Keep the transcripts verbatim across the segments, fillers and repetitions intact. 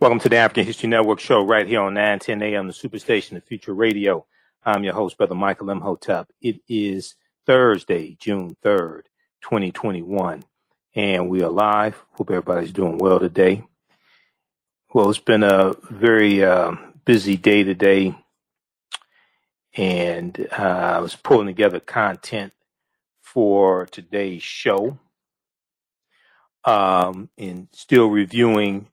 Welcome to the African History Network show right here on nine ten A M, the Superstation of Future Radio. I'm your host, Brother Michael Imhotep. It is Thursday, June third, twenty twenty-one, and we are live. Hope everybody's doing well today. Well, it's been a very uh, busy day today, and uh, I was pulling together content for today's show um, and still reviewing,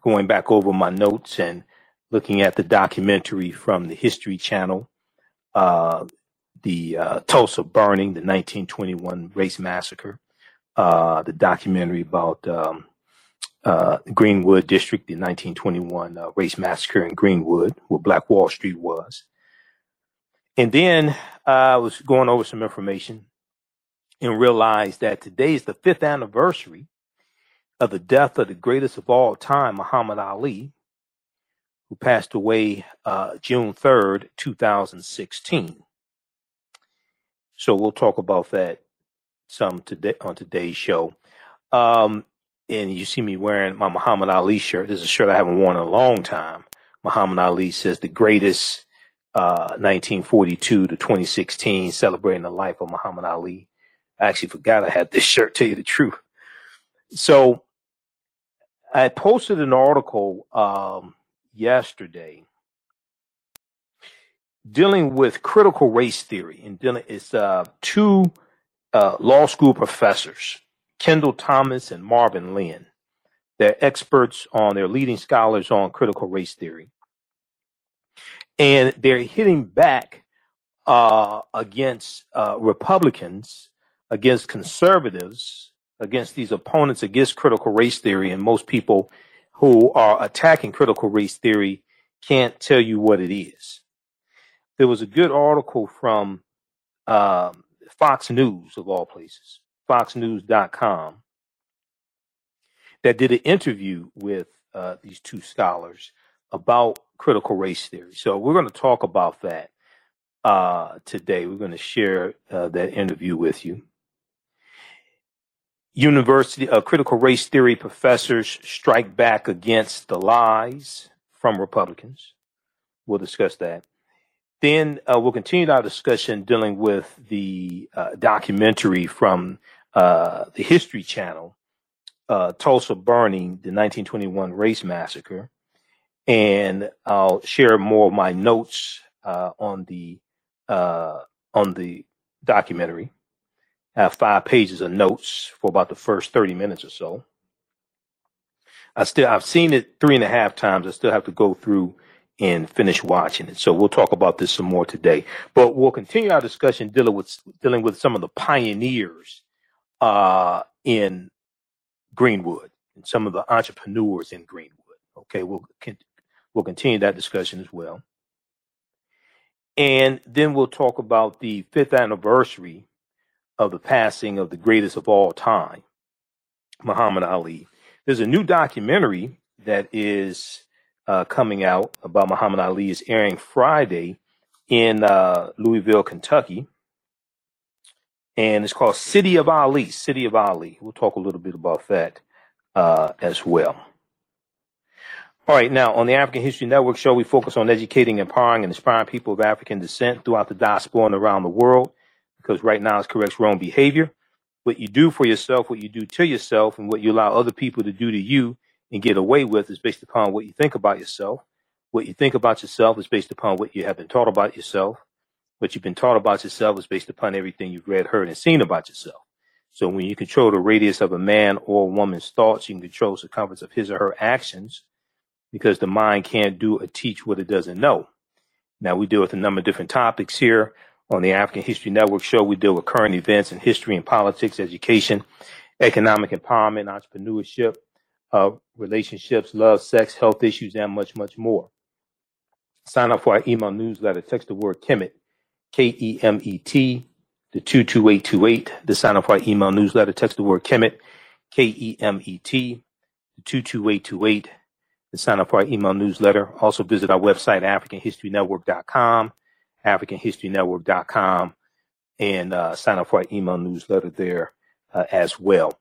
going back over my notes and looking at the documentary from the History Channel, uh, the uh, Tulsa Burning, the nineteen twenty-one Race Massacre, uh, the documentary about um, uh, Greenwood District, the nineteen twenty-one uh, Race Massacre in Greenwood, where Black Wall Street was. And then uh, I was going over some information and realized that today is the fifth anniversary of the death of the greatest of all time, Muhammad Ali, who passed away uh, June third, two thousand sixteen. So we'll talk about that some today on today's show. Um, and you see me wearing my Muhammad Ali shirt. This is a shirt I haven't worn in a long time. Muhammad Ali says the greatest uh, nineteen forty-two to twenty sixteen, celebrating the life of Muhammad Ali. I actually forgot I had this shirt, tell you the truth. So I posted an article um, yesterday dealing with critical race theory, and dealing, it's uh, two uh, law school professors, Kendall Thomas and Marvin Lynn. They're experts on, they're leading scholars on critical race theory, and they're hitting back uh, against uh, Republicans, against conservatives, against these opponents against critical race theory. And most people who are attacking critical race theory can't tell you what it is. There was a good article from uh, Fox News, of all places, fox news dot com, that did an interview with uh, these two scholars about critical race theory. So we're going to talk about that uh, today. We're going to share uh, that interview with you. University of uh, critical race theory professors strike back against the lies from Republicans. We'll discuss that. Then uh, we'll continue our discussion dealing with the uh, documentary from uh, the History Channel, uh, Tulsa Burning, the nineteen twenty-one Race Massacre. And I'll share more of my notes uh, on the uh, on the documentary. I have five pages of notes for about the first thirty minutes or so. I still, I've seen it three and a half times. I still have to go through and finish watching it. So we'll talk about this some more today, but we'll continue our discussion dealing with, dealing with some of the pioneers, uh, in Greenwood and some of the entrepreneurs in Greenwood. Okay. We'll, we'll continue that discussion as well. And then we'll talk about the fifth anniversary of the passing of the greatest of all time, Muhammad Ali. There's a new documentary that is uh, coming out about Muhammad Ali. It's airing Friday in uh, Louisville, Kentucky. And it's called City of Ali, City of Ali. We'll talk a little bit about that uh, as well. All right, now on the African History Network show, we focus on educating, empowering, and inspiring people of African descent throughout the diaspora and around the world. Because right now it corrects wrong behavior. What you do for yourself, what you do to yourself, and what you allow other people to do to you and get away with is based upon what you think about yourself. What you think about yourself is based upon what you have been taught about yourself. What you've been taught about yourself is based upon everything you've read, heard, and seen about yourself. So when you control the radius of a man or a woman's thoughts, you can control the circumference of his or her actions, because the mind can't do or teach what it doesn't know. Now, we deal with a number of different topics here on the African History Network show. We deal with current events in history and politics, education, economic empowerment, entrepreneurship, uh, relationships, love, sex, health issues, and much, much more. Sign up for our email newsletter. Text the word Kemet, K E M E T, to two two eight two eight. To sign up for our email newsletter, text the word Kemet, K E M E T, to two two eight two eight. To sign up for our email newsletter. Also visit our website, african history network dot com. african history network dot com, and uh, sign up for our email newsletter there uh, as well.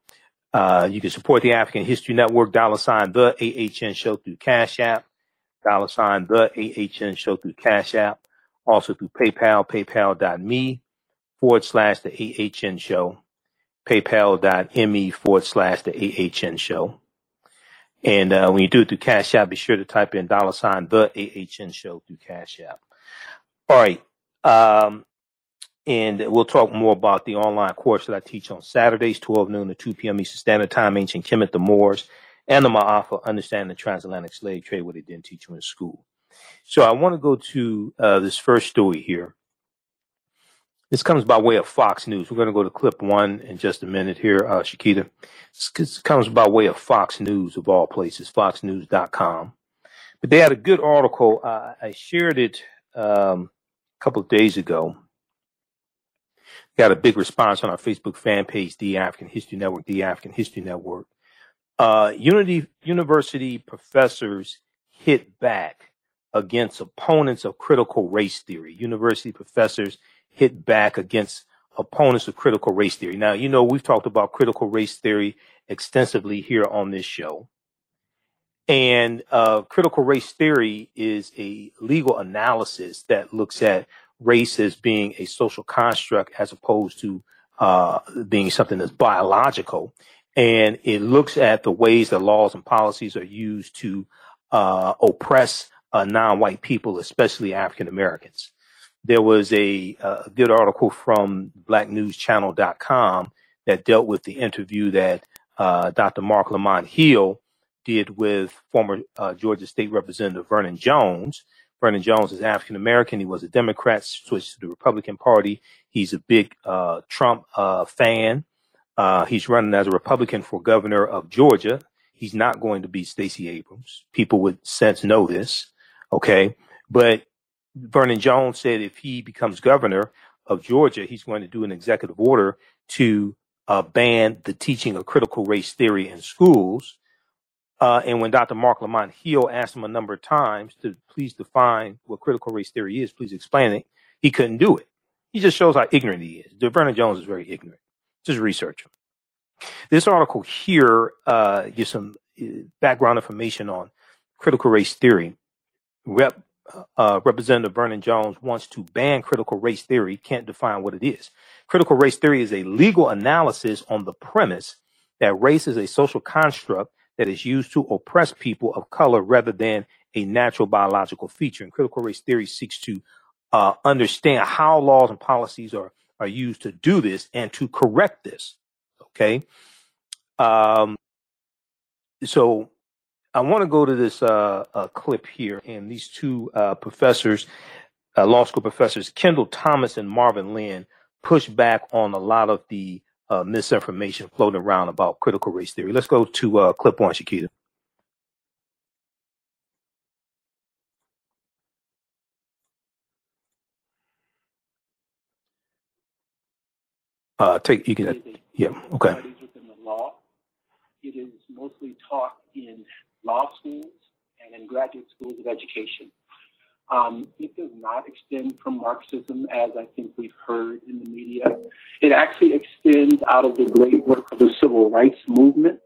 Uh, you can support the African History Network, dollar sign the A H N Show through Cash App, dollar sign the A H N Show through Cash App, also through PayPal, paypal.me forward slash the AHN Show, paypal.me forward slash the AHN Show. And uh, when you do it through Cash App, be sure to type in dollar sign the A H N Show through Cash App. All right. Um, And we'll talk more about the online course that I teach on Saturdays, twelve noon to two p.m. Eastern Standard Time, Ancient Kemet, the Moors, and the Maafa, Understanding the Trans-Atlantic Slave Trade, what they didn't teach you in school. So I want to go to uh, this first story here. This comes by way of Fox News. We're going to go to clip one in just a minute here, uh, Shakita. This comes by way of Fox News, of all places, fox news dot com. But they had a good article. Uh, I shared it um, a couple of days ago. Got a big response on our Facebook fan page, The African History Network, The African History Network. Uh, Unity University professors hit back against opponents of critical race theory. University professors hit back against opponents of critical race theory. Now, you know, we've talked about critical race theory extensively here on this show. And uh, critical race theory is a legal analysis that looks at race as being a social construct as opposed to uh, being something that's biological. And it looks at the ways that laws and policies are used to uh, oppress uh, non-white people, especially African Americans. There was a, a good article from black news channel dot com that dealt with the interview that uh, Doctor Mark Lamont Hill did with former uh, Georgia State Representative Vernon Jones. Vernon Jones is African-American. He was a Democrat, switched to the Republican Party. He's a big uh, Trump uh, fan. Uh, he's running as a Republican for governor of Georgia. He's not going to be Stacey Abrams. People with sense know this, okay? But Vernon Jones said if he becomes governor of Georgia, he's going to do an executive order to uh, ban the teaching of critical race theory in schools. Uh, and when Doctor Mark Lamont Hill asked him a number of times to please define what critical race theory is, please explain it, he couldn't do it. He just shows how ignorant he is. Vernon Jones is very ignorant. Just research him. This article here uh, gives some background information on critical race theory. Rep, uh, Representative Vernon Jones wants to ban critical race theory, can't define what it is. Critical race theory is a legal analysis on the premise that race is a social construct that is used to oppress people of color rather than a natural biological feature. And critical race theory seeks to uh, understand how laws and policies are, are used to do this and to correct this, okay? Um, so I wanna go to this uh, uh, clip here, and these two uh, professors, uh, law school professors, Kendall Thomas and Marvin Lynn, push back on a lot of the Uh, misinformation floating around about critical race theory. Let's go to uh, clip one, Shakita. Uh, take you can, uh, yeah, okay. Within the law, it is mostly taught in law schools and in graduate schools of education. Um, it does not extend from Marxism, as I think we've heard in the media. It actually extends out of the great work of the civil rights movement.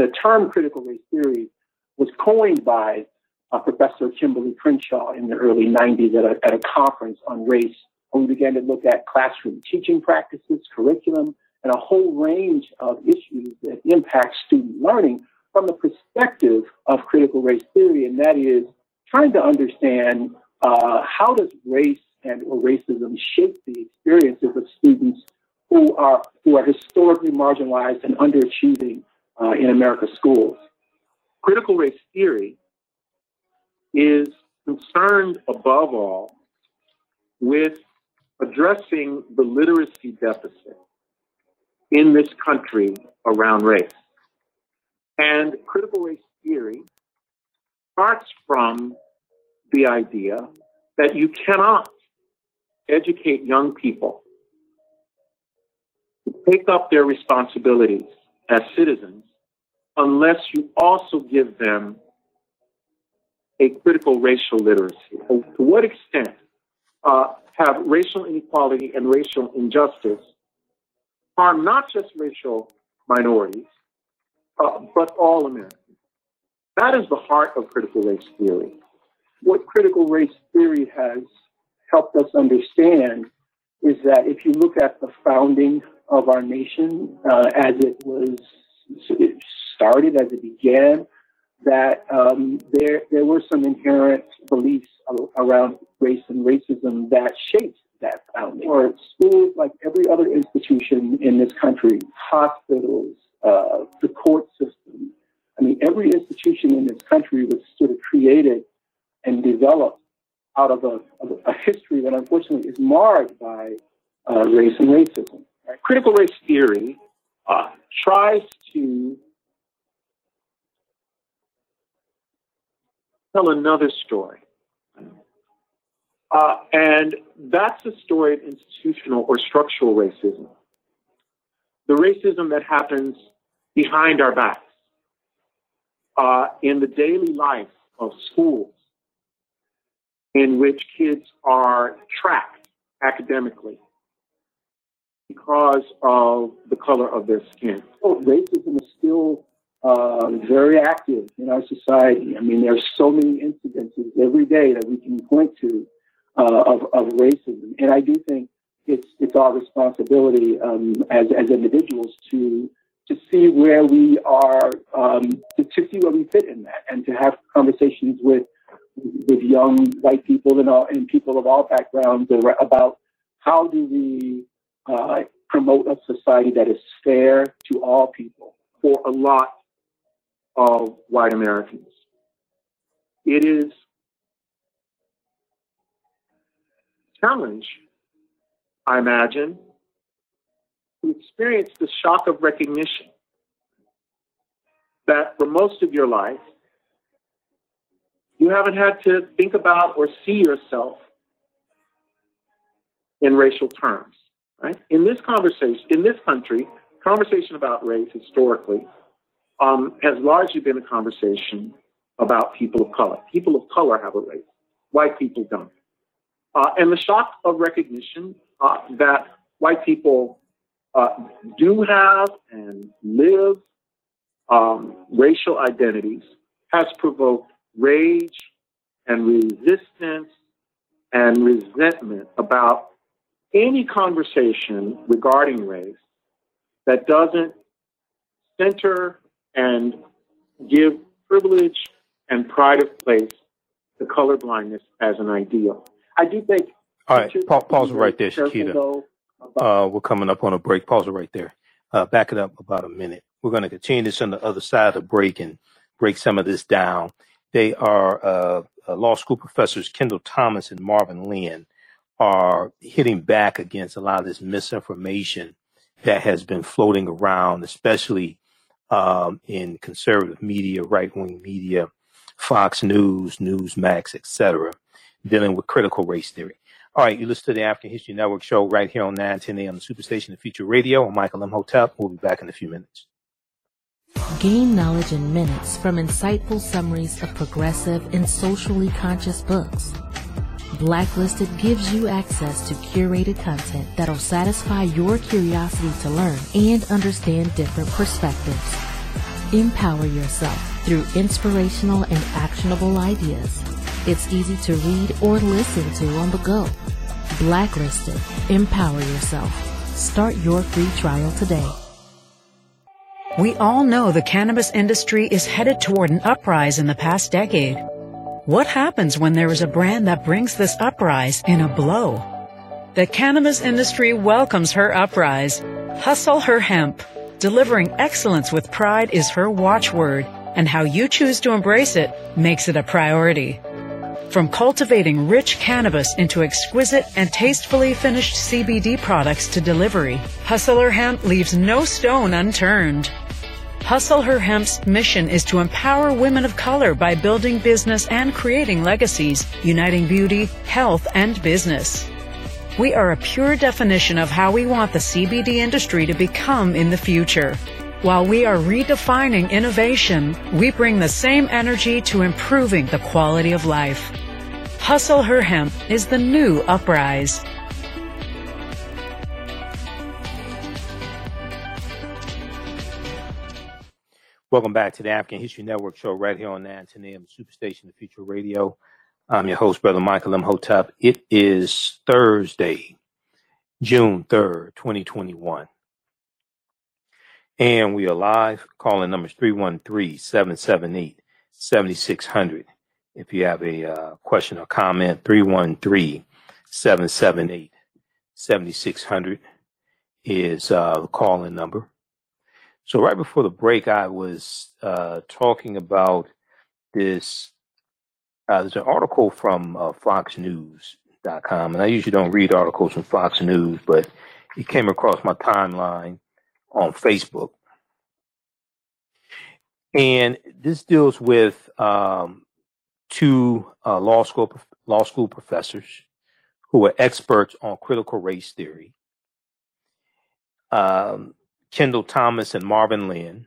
The term critical race theory was coined by uh, Professor Kimberly Crenshaw in the early nineties at a, at a conference on race, when we began to look at classroom teaching practices, curriculum, and a whole range of issues that impact student learning from the perspective of critical race theory, and that is trying to understand uh, how does race and or racism shape the experiences of students who are who are historically marginalized and underachieving uh, in America's schools. Critical race theory is concerned above all with addressing the literacy deficit in this country around race. And critical race theory starts from the idea that you cannot educate young people to take up their responsibilities as citizens unless you also give them a critical racial literacy. To what extent uh, have racial inequality and racial injustice harmed not just racial minorities, uh, but all Americans. That is the heart of critical race theory. What critical race theory has helped us understand is that if you look at the founding of our nation uh, as it was it started, as it began, that um, there, there were some inherent beliefs around race and racism that shaped that founding. Or schools, like every other institution in this country, hospitals, uh, the court system. I mean, every institution in this country was sort of created and developed out of a, of a history that unfortunately is marred by uh, race and racism. Right? Critical race theory uh, tries to tell another story. Uh, and that's the story of institutional or structural racism. The racism that happens behind our backs, uh, in the daily life of schools, in which kids are tracked academically because of the color of their skin. So racism is still uh, very active in our society. I mean, there are so many incidences every day that we can point to uh, of, of racism. And I do think it's, it's our responsibility um, as, as individuals to to see where we are, um, to, to see where we fit in that, and to have conversations with with young white people and, all, and people of all backgrounds about how do we uh, promote a society that is fair to all people. For a lot of white Americans, it is a challenge, I imagine, to experience the shock of recognition that for most of your life, you haven't had to think about or see yourself in racial terms, right? In this conversation, in this country, conversation about race historically um, has largely been a conversation about people of color. People of color have a race. White people don't. Uh, and the shock of recognition uh, that white people uh, do have and live um, racial identities has provoked rage and resistance and resentment about any conversation regarding race that doesn't center and give privilege and pride of place to colorblindness as an ideal. I do think... All right, pa pause right there, Shakita. Uh, we're coming up on a break. Pause it right there. Uh, back it up about a minute. We're going to continue this on the other side of the break and break some of this down. They are uh, law school professors Kendall Thomas and Marvin Lynn are hitting back against a lot of this misinformation that has been floating around, especially um, in conservative media, right-wing media, Fox News, Newsmax, et cetera, dealing with critical race theory. All right, you listen to the African History Network show right here on nine ten A M the Superstation of Future Radio. I'm Michael Imhotep. We'll be back in a few minutes. Gain knowledge in minutes from insightful summaries of progressive and socially conscious books. Blacklisted gives you access to curated content that'll satisfy your curiosity to learn and understand different perspectives. Empower yourself through inspirational and actionable ideas. It's easy to read or listen to on the go. Blacklisted. Empower yourself. Start your free trial today. We all know the cannabis industry is headed toward an uprise in the past decade. What happens when there is a brand that brings this uprise in a blow? The cannabis industry welcomes her uprise. Hustle Her Hemp. Delivering excellence with pride is her watchword, and how you choose to embrace it makes it a priority. From cultivating rich cannabis into exquisite and tastefully finished C B D products to delivery, Hustle Her Hemp leaves no stone unturned. Hustle Her Hemp's mission is to empower women of color by building business and creating legacies, uniting beauty, health, and business. We are a pure definition of how we want the C B D industry to become in the future. While we are redefining innovation, we bring the same energy to improving the quality of life. Hustle Her Hemp is the new uprise. Welcome back to the African History Network show right here on nine ten A M Superstation, the Future Radio. I'm your host, Brother Michael Imhotep. It is Thursday, June third, twenty twenty-one. And we are live. Calling numbers three one three, seven seven eight, seven six zero zero. If you have a uh, question or comment, three one three, seven seven eight, seven six zero zero is uh, the calling number. So right before the break, I was uh, talking about this. Uh, there's an article from uh, Fox News dot com, and I usually don't read articles from Fox News, but it came across my timeline on Facebook. And this deals with um, two uh, law school law school professors who are experts on critical race theory. Um, Kendall Thomas and Marvin Lynn,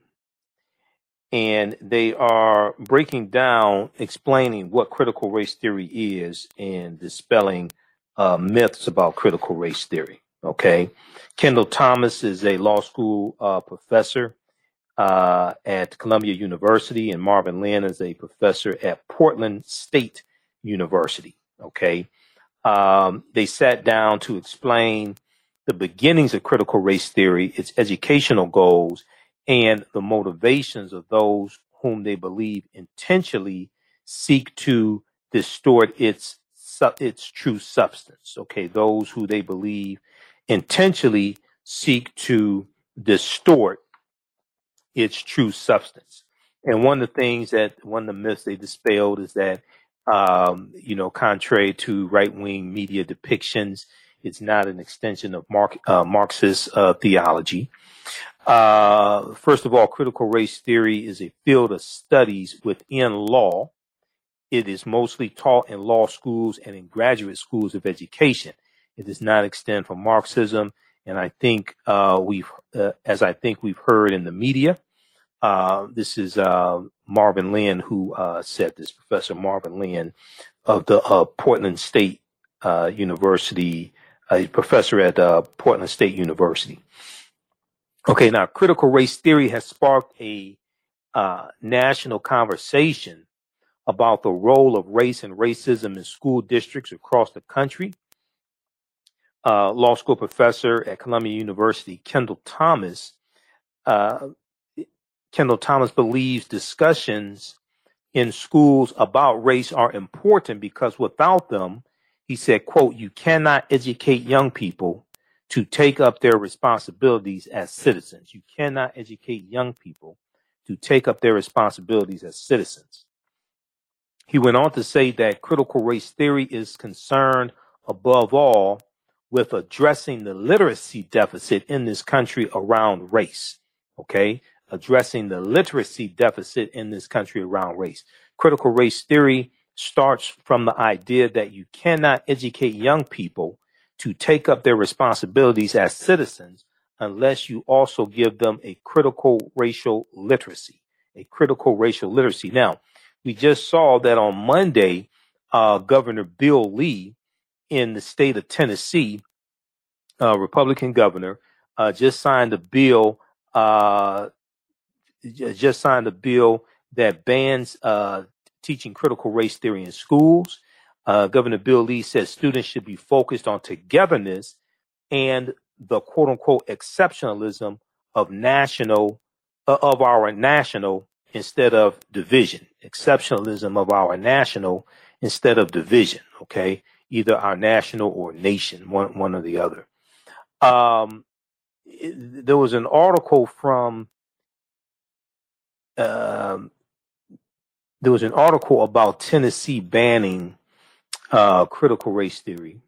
and they are breaking down, explaining what critical race theory is and dispelling uh, myths about critical race theory, okay? Kendall Thomas is a law school uh, professor uh, at Columbia University, and Marvin Lynn is a professor at Portland State University, okay? Um, they sat down to explain the beginnings of critical race theory, its educational goals, and the motivations of those whom they believe intentionally seek to distort its its true substance. Okay, those who they believe intentionally seek to distort its true substance. And one of the things that, one of the myths they dispelled is that, um, you know, contrary to right-wing media depictions, it's not an extension of Mark, uh, Marxist uh, theology. Uh, first of all, critical race theory is a field of studies within law. It is mostly taught in law schools and in graduate schools of education. It does not extend from Marxism. And I think uh, we've, uh, as I think we've heard in the media, uh, this is uh, Marvin Lynn who uh, said this, Professor Marvin Lynn of the uh, Portland State uh, University. A professor at uh, Portland State University. Okay, now critical race theory has sparked a uh, national conversation about the role of race and racism in school districts across the country. Uh, law school professor at Columbia University, Kendall Thomas, uh, Kendall Thomas believes discussions in schools about race are important because without them, he said, quote, you cannot educate young people to take up their responsibilities as citizens. You cannot educate young people to take up their responsibilities as citizens. He went on to say that critical race theory is concerned above all with addressing the literacy deficit in this country around race. Okay, addressing the literacy deficit in this country around race. Critical race theory starts from the idea that you cannot educate young people to take up their responsibilities as citizens unless you also give them a critical racial literacy, a critical racial literacy. Now, we just saw that on Monday, uh, Governor Bill Lee in the state of Tennessee, uh, Republican governor, uh, just signed a bill, uh, just signed a bill that bans uh, teaching critical race theory in schools. Uh, Governor Bill Lee says students should be focused on togetherness and the quote unquote exceptionalism of national uh, of our national instead of division, exceptionalism of our national instead of division. OK, either our national or nation, one, one or the other. Um, it, there was an article from. Um, There was an article about Tennessee banning uh, critical race theory.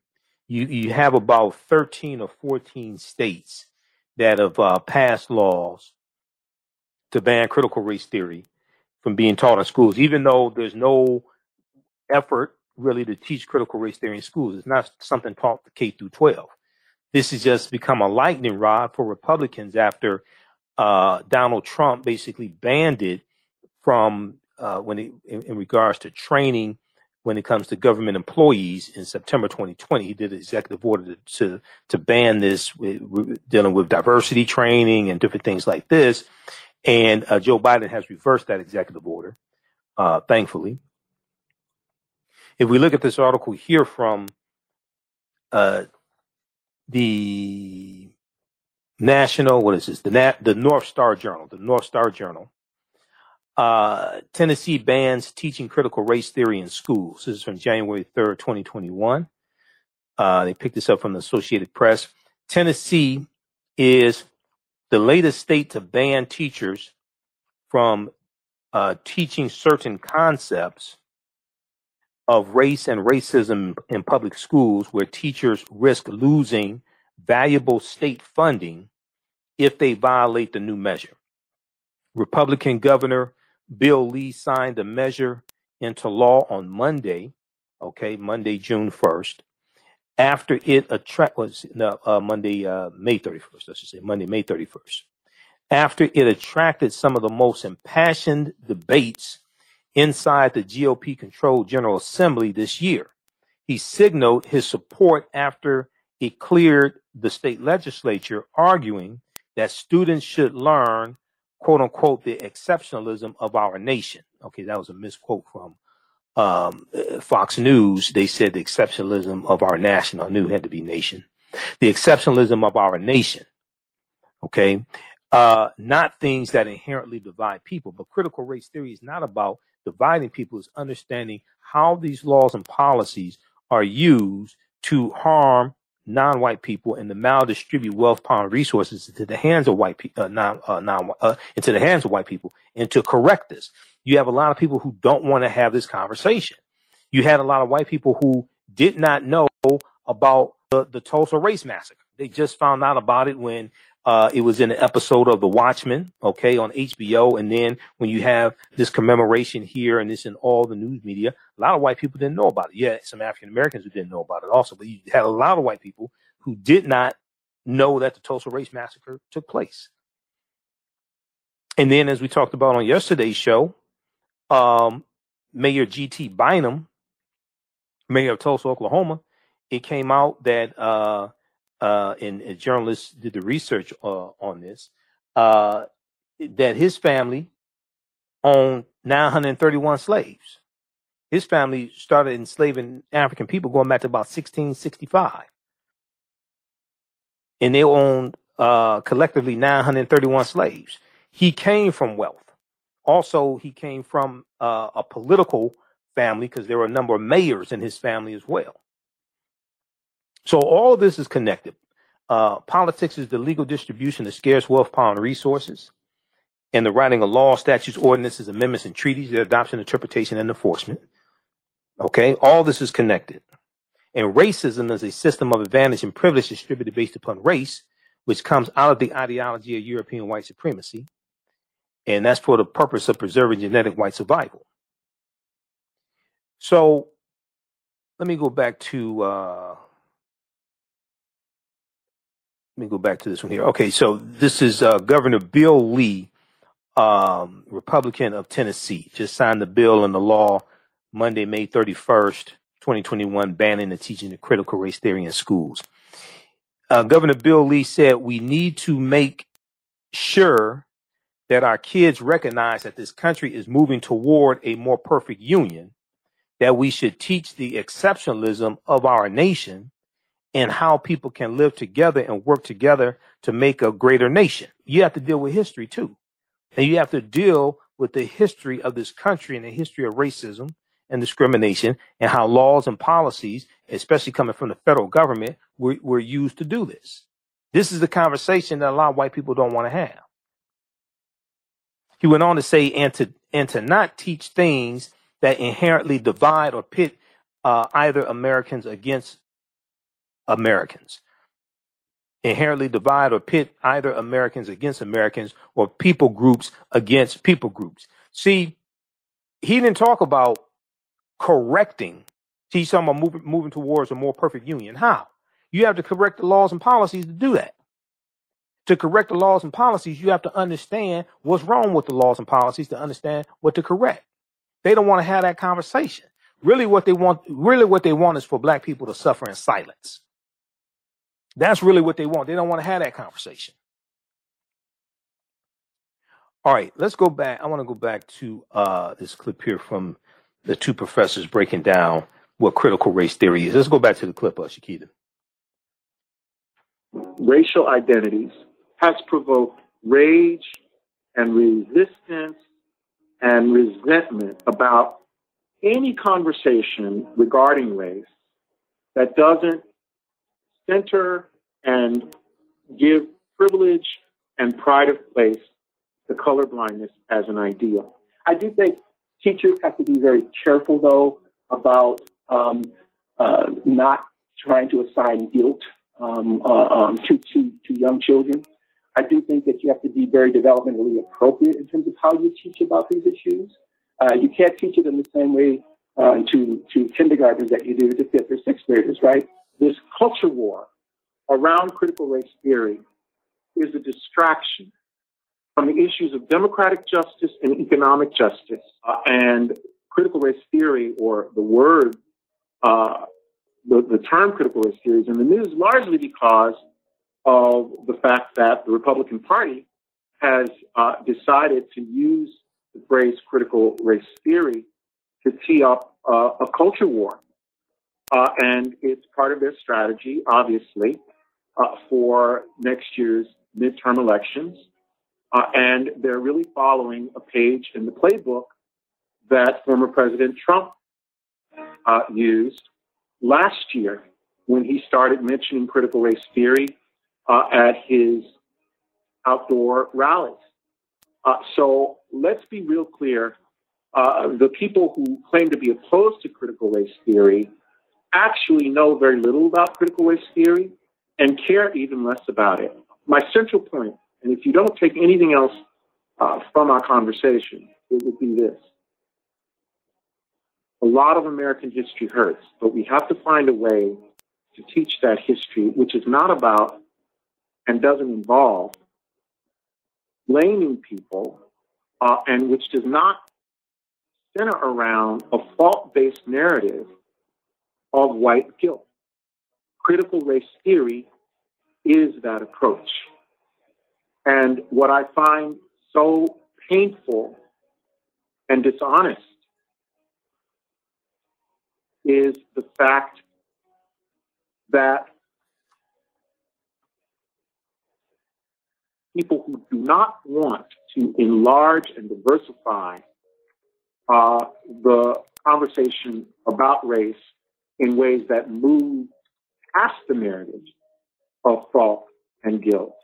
You you have about thirteen or fourteen states that have uh, passed laws to ban critical race theory from being taught in schools, even though there's no effort really to teach critical race theory in schools. It's not something taught to K through twelve. This has just become a lightning rod for Republicans after uh, Donald Trump basically banned it from Uh, when it, in, in regards to training, when it comes to government employees in September twenty twenty, he did an executive order to, to, to ban this, with, with dealing with diversity training and different things like this. And uh, Joe Biden has reversed that executive order, uh, thankfully. If we look at this article here from uh, the National, what is this? The, Na- the North Star Journal, the North Star Journal. Uh, Tennessee bans teaching critical race theory in schools. This is from January third, twenty twenty-one. Uh, they picked this up from the Associated Press. Tennessee is the latest state to ban teachers from uh, teaching certain concepts of race and racism in public schools, where teachers risk losing valuable state funding if they violate the new measure. Republican Governor Bill Lee signed the measure into law on Monday, okay, Monday, June first, after it attract was no, uh, Monday, uh, May thirty-first, let's just say Monday, May thirty-first, after it attracted some of the most impassioned debates inside the G O P-controlled General Assembly this year. He signaled his support after it cleared the state legislature, arguing that students should learn, quote unquote, the exceptionalism of our nation. Okay, that was a misquote from um, Fox News. They said the exceptionalism of our nation. I knew it had to be nation. The exceptionalism of our nation. Okay, uh, not things that inherently divide people. But critical race theory is not about dividing people. It's understanding how these laws and policies are used to harm non-white people and to maldistribute wealth, power, and resources into the hands of white people, uh, non, uh, non, uh, into the hands of white people. And to correct this, you have a lot of people who don't want to have this conversation. You had a lot of white people who did not know about the, the Tulsa Race Massacre. They just found out about it when uh, it was in an episode of The Watchmen, okay, on H B O. And then when you have this commemoration here and this in all the news media, a lot of white people didn't know about it. Yeah, some African Americans who didn't know about it also, but you had a lot of white people who did not know that the Tulsa Race Massacre took place. And then, as we talked about on yesterday's show, um, Mayor G T Bynum, mayor of Tulsa, Oklahoma, it came out that uh, uh, and, and journalists did the research uh, on this, uh, that his family owned nine hundred thirty-one slaves. His family started enslaving African people going back to about sixteen sixty-five. And they owned uh, collectively nine hundred thirty-one slaves. He came from wealth. Also, he came from uh, a political family, because there were a number of mayors in his family as well. So all of this is connected. Uh, politics is the legal distribution of scarce wealth, power, and resources, and the writing of laws, statutes, ordinances, amendments, and treaties, their adoption, interpretation, and enforcement. Okay, all this is connected. And racism is a system of advantage and privilege distributed based upon race, which comes out of the ideology of European white supremacy. And that's for the purpose of preserving genetic white survival. So let me go back to... Uh, Let me go back to this one here. Okay, so this is uh, Governor Bill Lee, um, Republican of Tennessee, just signed the bill and the law Monday, May thirty-first, twenty twenty-one, banning the teaching of critical race theory in schools. Uh, Governor Bill Lee said, "We need to make sure that our kids recognize that this country is moving toward a more perfect union, that we should teach the exceptionalism of our nation and how people can live together and work together to make a greater nation." You have to deal with history, too. And you have to deal with the history of this country and the history of racism and discrimination and how laws and policies, especially coming from the federal government, were, were used to do this. This is the conversation that a lot of white people don't want to have. He went on to say, and to, and to not teach things that inherently divide or pit uh, either Americans against Americans, inherently divide or pit either Americans against Americans or people groups against people groups. See, he didn't talk about correcting. He's talking about moving, moving towards a more perfect union. How? You have to correct the laws and policies to do that. To correct the laws and policies, you have to understand what's wrong with the laws and policies to understand what to correct. They don't want to have that conversation. Really what they want, really what they want is for black people to suffer in silence. That's really what they want. They don't want to have that conversation. All right, let's go back. I want to go back to uh, this clip here from the two professors breaking down what critical race theory is. Let's go back to the clip, uh, Shakita. Racial identities has provoked rage and resistance and resentment about any conversation regarding race that doesn't center and give privilege and pride of place to colorblindness as an ideal. I do think teachers have to be very careful, though, about um, uh, not trying to assign guilt um, uh, um, to, to, to young children. I do think that you have to be very developmentally appropriate in terms of how you teach about these issues. Uh, you can't teach it in the same way uh, to, to kindergartners that you do to fifth or sixth graders, right? This culture war around critical race theory is a distraction from the issues of democratic justice and economic justice. Uh, and critical race theory, or the word, uh, the, the term critical race theory is in the news largely because of the fact that the Republican Party has uh, decided to use the phrase critical race theory to tee up uh, a culture war. Uh, and it's part of their strategy, obviously, uh, for next year's midterm elections. Uh, and they're really following a page in the playbook that former President Trump uh, used last year when he started mentioning critical race theory uh, at his outdoor rallies. Uh, so let's be real clear. Uh, the people who claim to be opposed to critical race theory actually know very little about critical race theory and care even less about it. My central point, and if you don't take anything else uh, from our conversation, it would be this. A lot of American history hurts, but we have to find a way to teach that history, which is not about and doesn't involve blaming people, uh, and which does not center around a fault-based narrative of white guilt. Critical race theory is that approach. And what I find so painful and dishonest is the fact that people who do not want to enlarge and diversify uh, the conversation about race in ways that move past the narrative of fault and guilt.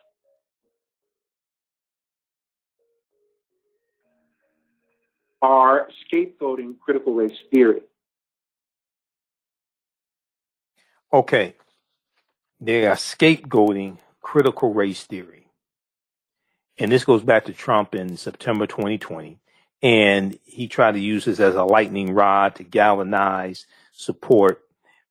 Are scapegoating critical race theory. Okay. They are scapegoating critical race theory. And this goes back to Trump in September twenty twenty. And he tried to use this as a lightning rod to galvanize support.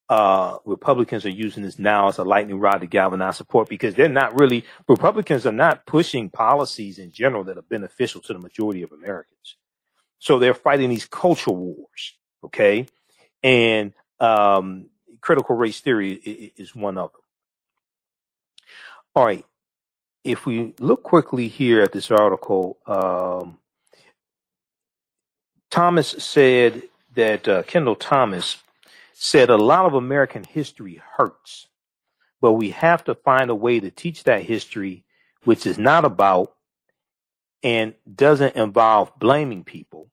Uh, Republicans are using this now as a lightning rod to galvanize support because they're not really, Republicans are not pushing policies in general that are beneficial to the majority of Americans. So they're fighting these culture wars, okay? And um, critical race theory is one of them. All right, if we look quickly here at this article, um, Thomas said that, uh, Kendall Thomas said, a lot of American history hurts, but we have to find a way to teach that history, which is not about and doesn't involve blaming people,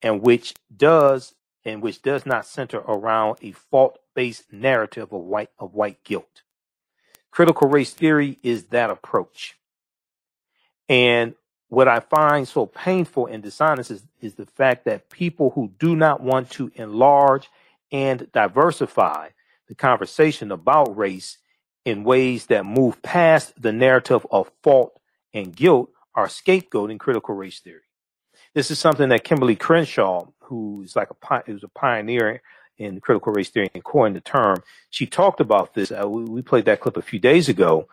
and which does and which does not center around a fault-based narrative of white of white guilt. Critical race theory is that approach. And what I find so painful and dishonest is, is the fact that people who do not want to enlarge and diversify the conversation about race in ways that move past the narrative of fault and guilt are scapegoating critical race theory. This is something that Kimberly Crenshaw, who is like a, who's a pioneer in critical race theory and coined the term, she talked about this. Uh, we, we played that clip a few days ago,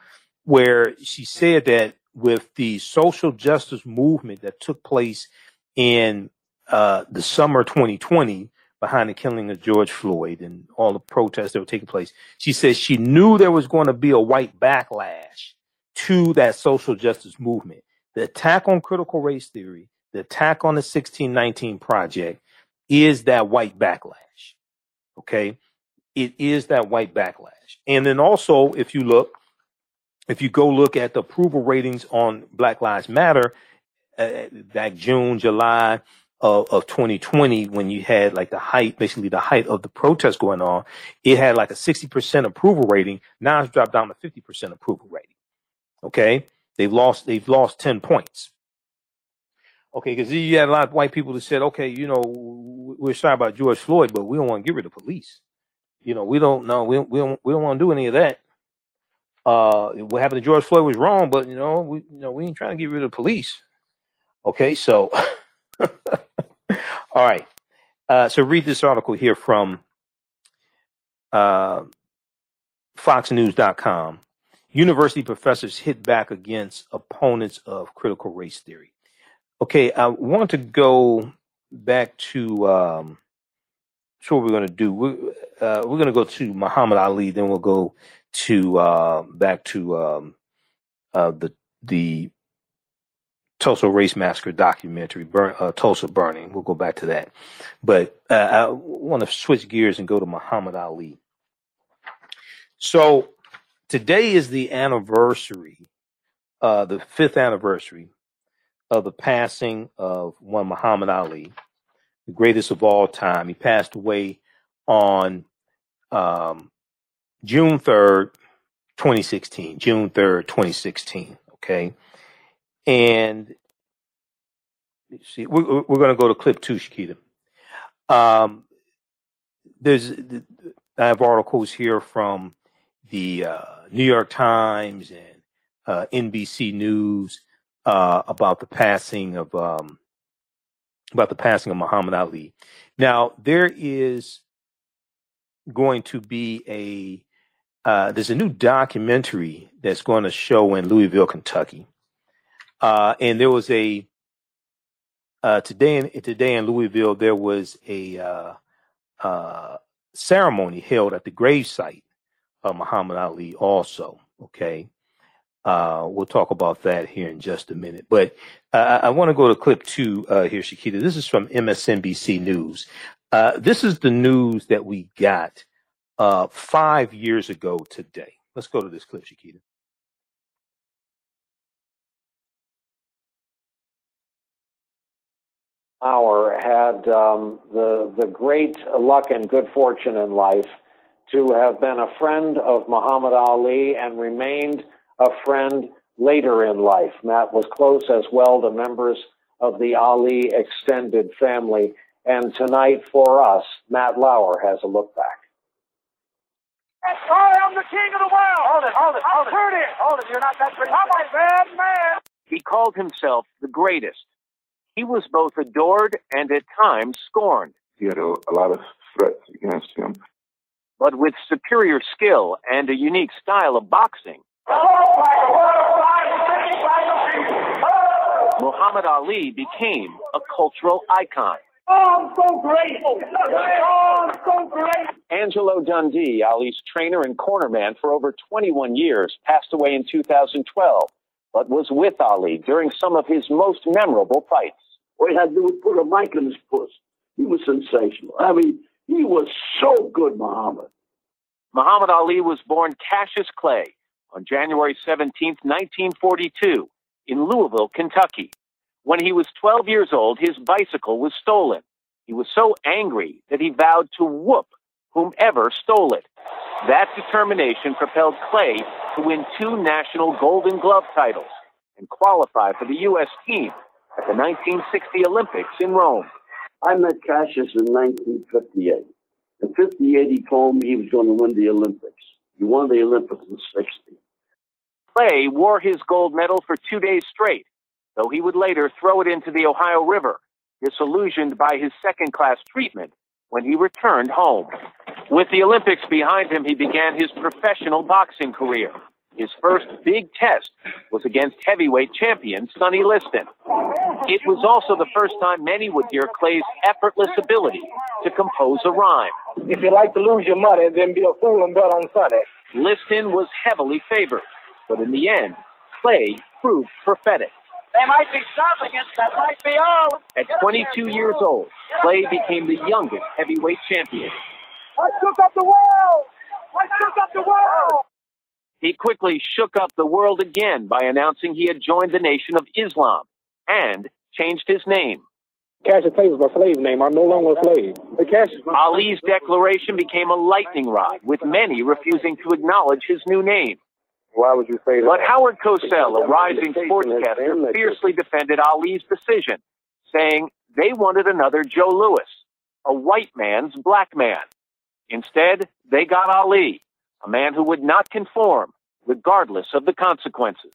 where she said that with the social justice movement that took place in uh, the summer twenty twenty behind the killing of George Floyd and all the protests that were taking place, she said she knew there was going to be a white backlash to that social justice movement. The attack on critical race theory, the attack on the sixteen nineteen Project is that white backlash. Okay. It is that white backlash. And then also, if you look, if you go look at the approval ratings on Black Lives Matter uh, back June, July of, of twenty twenty, when you had like the height, basically the height of the protest going on, it had like a sixty percent approval rating. Now it's dropped down to fifty percent approval rating. Okay. They've lost, they've lost ten points. Okay. Cause you had a lot of white people that said, okay, you know, we're sorry about George Floyd, but we don't want to get rid of the police. You know, we don't know. We, we don't, we don't want to do any of that. Uh, what happened to George Floyd was wrong, but you know, we, you know, we ain't trying to get rid of the police. Okay. So, all right. Uh, so read this article here from, uh, fox news dot com. University professors hit back against opponents of critical race theory. Okay, I want to go back to, um, so what we're going to do, we're, uh, we're going to go to Muhammad Ali, then we'll go to, uh, back to um, uh, the the Tulsa Race Massacre documentary, Burn, uh, Tulsa Burning. We'll go back to that. But uh, I want to switch gears and go to Muhammad Ali. So, today is the anniversary, uh, the fifth anniversary of the passing of one Muhammad Ali, the greatest of all time. He passed away on um, June third, twenty sixteen, June third, twenty sixteen. Okay. And let's see, we're, we're going to go to clip two, Shakita. Um, there's, I have articles here from the uh, New York Times and uh, N B C News uh, about the passing of um, about the passing of Muhammad Ali. Now there is going to be a uh, there's a new documentary that's going to show in Louisville, Kentucky, uh, and there was a uh, today in today in Louisville there was a uh, uh, ceremony held at the gravesite of Muhammad Ali also. Okay. Uh, we'll talk about that here in just a minute, but uh, I want to go to clip two uh, here, Shakita. This is from M S N B C News. Uh, this is the news that we got uh, five years ago today. Let's go to this clip, Shakita. Our had um, the, the great luck and good fortune in life to have been a friend of Muhammad Ali and remained a friend later in life. Matt was close as well to members of the Ali extended family. And tonight for us, Matt Lauer has a look back. Sorry, I'm the king of the world. Hold it, hold it, hold it. Hold it, hold it. You're not that great. I'm a bad man. He called himself the greatest. He was both adored and at times scorned. He had a, a lot of threats against him. But with superior skill and a unique style of boxing, Muhammad Ali became a cultural icon. Oh, I'm so grateful. Oh, I'm so grateful. Angelo Dundee, Ali's trainer and cornerman for over twenty-one years, passed away in two thousand twelve, but was with Ali during some of his most memorable fights. All he had to do was put a mic in his puss. He was sensational. I mean, he was so good, Muhammad. Muhammad Ali was born Cassius Clay on January seventeenth, nineteen forty-two, in Louisville, Kentucky. When he was twelve years old, his bicycle was stolen. He was so angry that he vowed to whoop whomever stole it. That determination propelled Clay to win two national Golden Glove titles and qualify for the U S team at the nineteen sixty Olympics in Rome. I met Cassius in nineteen fifty-eight. In fifty-eight, he told me he was going to win the Olympics. He won the Olympics in sixty. Clay wore his gold medal for two days straight, though he would later throw it into the Ohio River, disillusioned by his second-class treatment when he returned home. With the Olympics behind him, he began his professional boxing career. His first big test was against heavyweight champion Sonny Liston. It was also the first time many would hear Clay's effortless ability to compose a rhyme. If you like to lose your money, then be a fool and bet on Sunday. Liston was heavily favored, but in the end, Clay proved prophetic. They might be significant. That might be all. At twenty-two years old, Clay became the youngest heavyweight champion. I shook up the world! I shook up the world! He quickly shook up the world again by announcing he had joined the Nation of Islam and changed his name. Cassius Clay was my slave name. I'm no longer a slave. Ali's declaration became a lightning rod, with many refusing to acknowledge his new name. Why would you say that? But Howard Cosell, a rising sportscaster, fiercely defended Ali's decision, saying they wanted another Joe Louis, a white man's black man. Instead, they got Ali, a man who would not conform, regardless of the consequences.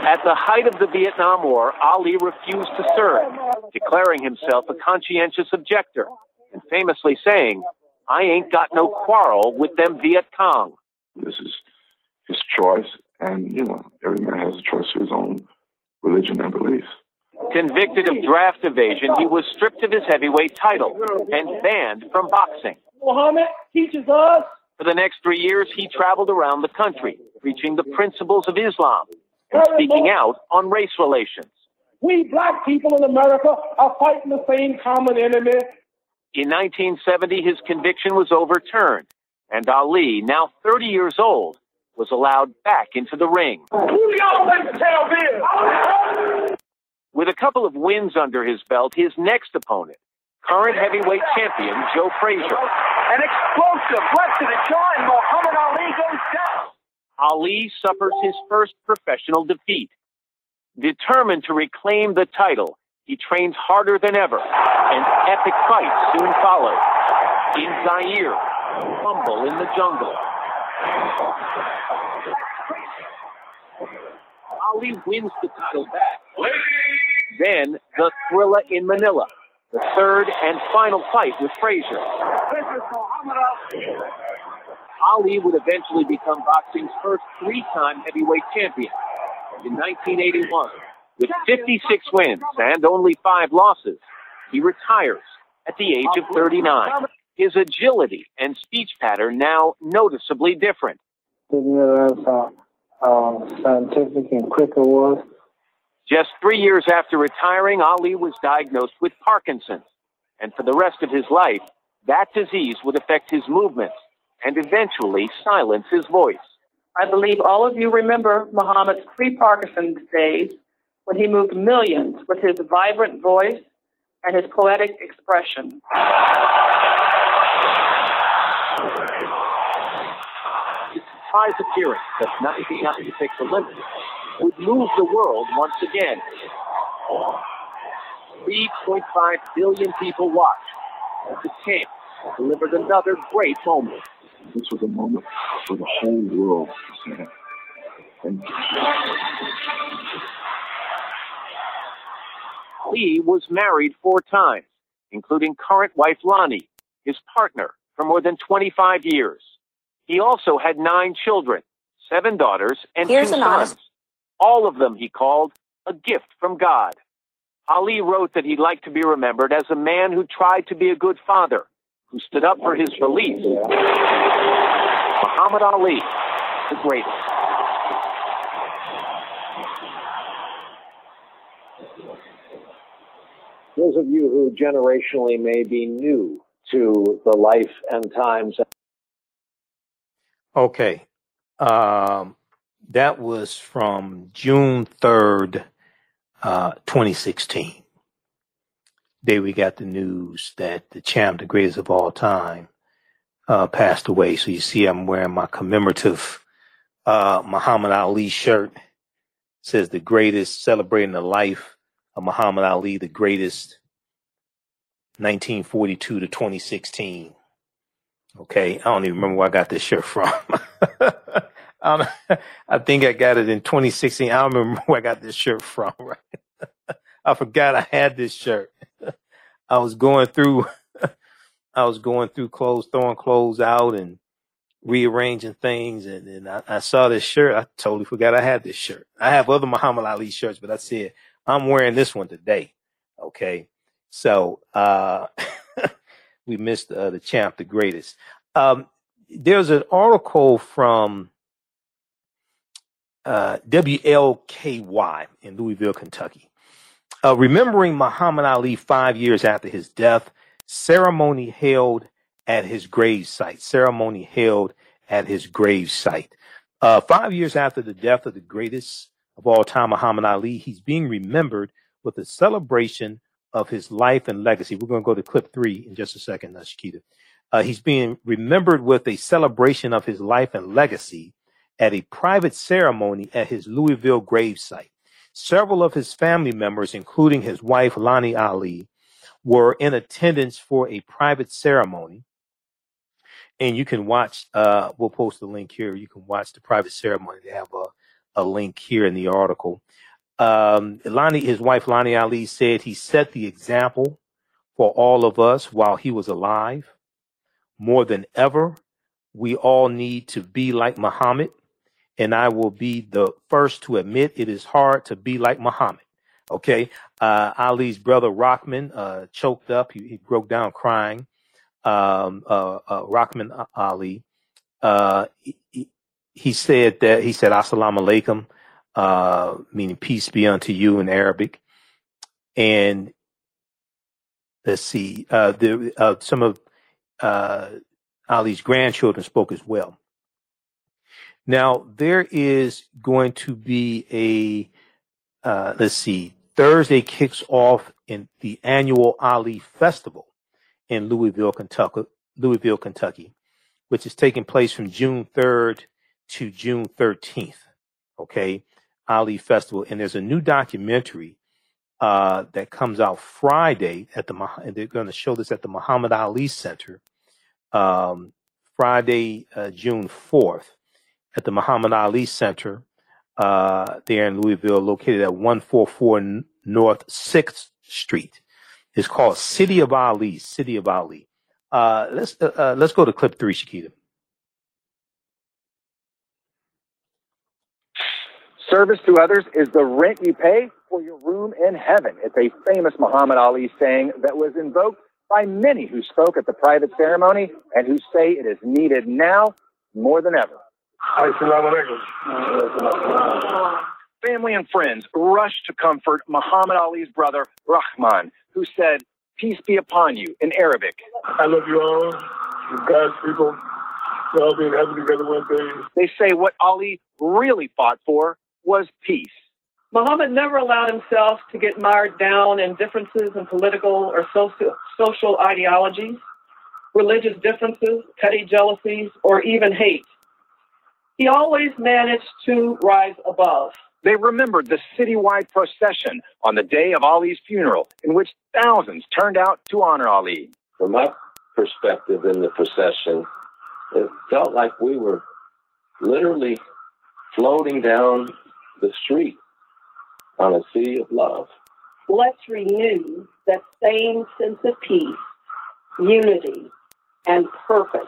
At the height of the Vietnam War, Ali refused to serve, declaring himself a conscientious objector, and famously saying, "I ain't got no quarrel with them Viet Cong." This is his choice, and, you know, every man has a choice of his own religion and beliefs. Convicted of draft evasion, he was stripped of his heavyweight title and banned from boxing. Muhammad teaches us. For the next three years, he traveled around the country, preaching the principles of Islam and speaking out on race relations. We black people in America are fighting the same common enemy. In nineteen seventy, his conviction was overturned, and Ali, now thirty years old, was allowed back into the ring. Who y'all think tell this? With a couple of wins under his belt, his next opponent, current heavyweight champion Joe Frazier. An explosive left to the jaw, and Muhammad Ali goes down. Ali suffers his first professional defeat. Determined to reclaim the title, he trains harder than ever. An epic fight soon followed. In Zaire, Rumble in the Jungle. Ali wins the title back. Then the Thrilla in Manila, the third and final fight with Frazier. Ali would eventually become boxing's first three-time heavyweight champion in nineteen eighty-one. With fifty-six wins and only five losses, he retires at the age of thirty-nine. His agility and speech pattern now noticeably different. Didn't realize how, how scientific and quick it was. Just three years after retiring, Ali was diagnosed with Parkinson's, and for the rest of his life, that disease would affect his movements and eventually silence his voice. I believe all of you remember Muhammad's pre-Parkinson's days, when he moved millions with his vibrant voice and his poetic expression. His surprise appearance at nineteen ninety-six Olympics would move the world once again. three point five billion people watched as the champ delivered another great moment. This was a moment for the whole world to say, thank you. Lee was married four times, including current wife Lonnie, his partner, for more than twenty-five years. He also had nine children, seven daughters, and Here's two an sons. Honest All of them, he called, a gift from God. Ali wrote that he'd like to be remembered as a man who tried to be a good father, who stood up for his beliefs. Muhammad Ali, the greatest. Those of you who generationally may be new to the life and times. Okay. Um... That was from June third, uh, twenty sixteen. Then we got the news that the champ, the greatest of all time, uh, passed away. So you see I'm wearing my commemorative uh, Muhammad Ali shirt. It says the greatest, celebrating the life of Muhammad Ali, the greatest, nineteen forty-two to twenty sixteen. Okay, I don't even remember where I got this shirt from. Um, I think I got it in twenty sixteen. I don't remember where I got this shirt from. Right? I forgot I had this shirt. I was going through, I was going through clothes, throwing clothes out and rearranging things. And, and I, I saw this shirt. I totally forgot I had this shirt. I have other Muhammad Ali shirts, but I said, I'm wearing this one today. Okay. So, uh, we missed uh, the champ, the greatest. Um, there's an article from uh, W L K Y in Louisville, Kentucky. Uh, remembering Muhammad Ali five years after his death, ceremony held at his grave site. Ceremony held at his grave site. Uh, five years after the death of the greatest of all time, Muhammad Ali, he's being remembered with a celebration of his life and legacy. We're going to go to clip three in just a second, uh, Shakita. Uh, he's being remembered with a celebration of his life and legacy at a private ceremony at his Louisville grave site. Several of his family members, including his wife, Lonnie Ali, were in attendance for a private ceremony. And you can watch, uh, we'll post the link here. You can watch the private ceremony. They have a, a link here in the article. Um, Lonnie, his wife, Lonnie Ali, said he set the example for all of us while he was alive. More than ever, we all need to be like Muhammad. And I will be the first to admit it is hard to be like Muhammad. Okay. Uh, Ali's brother, Rahman, uh, choked up. He, he broke down crying. Um, uh, uh, Rahman Ali, uh, he, he said that he said, Assalamu alaikum, uh, meaning peace be unto you in Arabic. And let's see, uh, the, uh, some of, uh, Ali's grandchildren spoke as well. Now, there is going to be a, uh, let's see, Thursday kicks off in the annual Ali Festival in Louisville, Kentucky, Louisville, Kentucky, which is taking place from June third to June thirteenth. Okay, Ali Festival. And there's a new documentary uh, that comes out Friday at the, and they're going to show this at the Muhammad Ali Center um, Friday, uh, June fourth. At the Muhammad Ali Center uh, there in Louisville, located at one forty-four North sixth Street. It's called City of Ali, City of Ali. Uh, let's, uh, uh, let's go to clip three, Shakita. Service to others is the rent you pay for your room in heaven. It's a famous Muhammad Ali saying that was invoked by many who spoke at the private ceremony and who say it is needed now more than ever. Family and friends rushed to comfort Muhammad Ali's brother, Rahman, who said, peace be upon you, in Arabic. I love you all, God's people. We'll all be in heaven together one day. They say what Ali really fought for was peace. Muhammad never allowed himself to get mired down in differences in political or social, social ideologies, religious differences, petty jealousies, or even hate. He always managed to rise above. They remembered the citywide procession on the day of Ali's funeral, in which thousands turned out to honor Ali. From my perspective in the procession, it felt like we were literally floating down the street on a sea of love. Let's renew that same sense of peace, unity, and purpose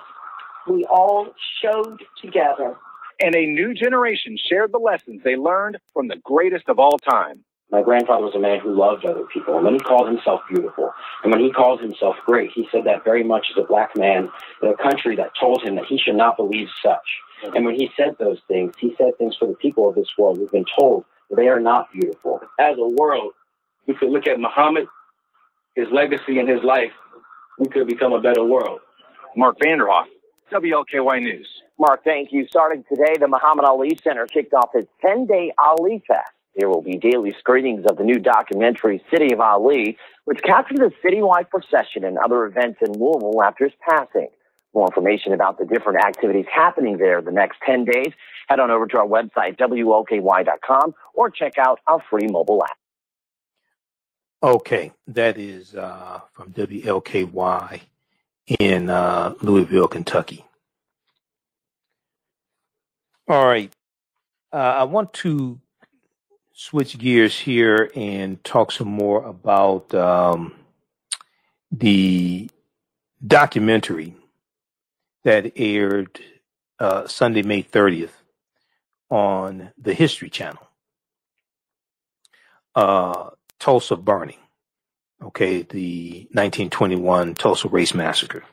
we all showed together. And a new generation shared the lessons they learned from the greatest of all time. My grandfather was a man who loved other people. And when he called himself beautiful, and when he called himself great, he said that very much as a black man in a country that told him that he should not believe such. And when he said those things, he said things for the people of this world who've been told that they are not beautiful. As a world, we could look at Muhammad, his legacy and his life. We could become a better world. Mark Vanderhoff, W L K Y News. Mark, thank you. Starting today, the Muhammad Ali Center kicked off its ten-day Ali Fest. There will be daily screenings of the new documentary, City of Ali, which captures a citywide procession and other events in Louisville after his passing. More information about the different activities happening there the next ten days, head on over to our website, W L K Y dot com, or check out our free mobile app. Okay, that is uh, from W L K Y in uh, Louisville, Kentucky. All right. Uh, I want to switch gears here and talk some more about um, the documentary that aired uh, Sunday, May thirtieth on the History Channel, uh, Tulsa Burning. Okay, the nineteen twenty-one Tulsa Race Massacre.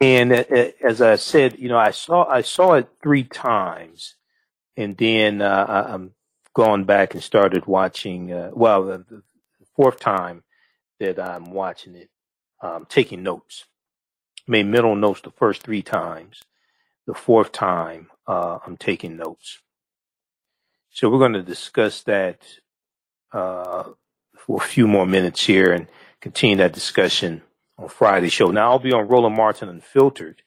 And as I said, you know, I saw I saw it three times And then uh, I'm going back and started watching, uh, well, the, the fourth time that I'm watching it, um, taking notes. Made mental notes the first three times. The fourth time, uh, I'm taking notes. So we're going to discuss that uh, for a few more minutes here and continue that discussion on Friday's show. Now, I'll be on Roland Martin Unfiltered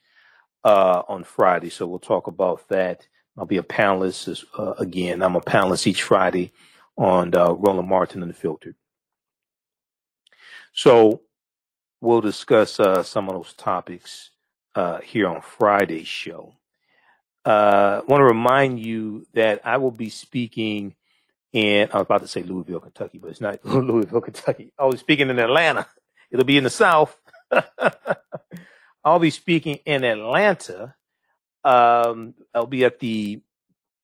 uh, on Friday, so we'll talk about that. I'll be a panelist as, uh, again. I'm a panelist each Friday on uh, Roland Martin Unfiltered. So we'll discuss uh, some of those topics uh, here on Friday's show. I uh, want to remind you that I will be speaking in, I was about to say Louisville, Kentucky, but it's not Louisville, Kentucky. I'll be speaking in Atlanta. It'll be in the South. I'll be speaking in Atlanta. Um, I'll be at the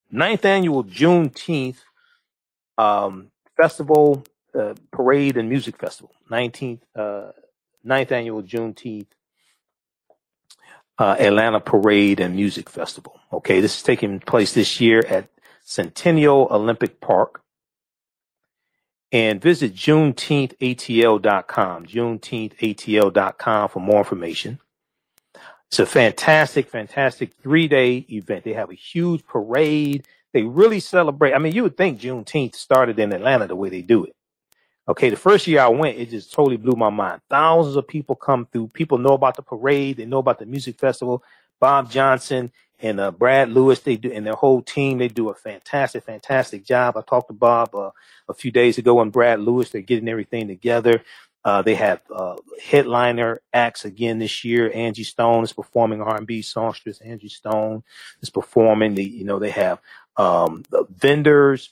ninth annual Juneteenth um, festival, uh, parade and music festival, nineteenth, uh, ninth annual Juneteenth uh, Atlanta parade and music festival. Okay, this is taking place this year at Centennial Olympic Park. And visit Juneteenth A T L dot com, Juneteenth A T L dot com for more information. It's a fantastic, fantastic three-day event. They have a huge parade. They really celebrate. I mean, you would think Juneteenth started in Atlanta the way they do it. Okay, the first year I went, it just totally blew my mind. Thousands of people come through. People know about the parade. They know about the music festival. Bob Johnson and uh, Brad Lewis, they do, and their whole team, they do a fantastic, fantastic job. I talked to Bob uh, a few days ago and Brad Lewis. They're getting everything together. Uh, they have uh, headliner acts again this year. Angie Stone is performing, R and B songstress Angie Stone is performing. The, you know, they have um, the vendors.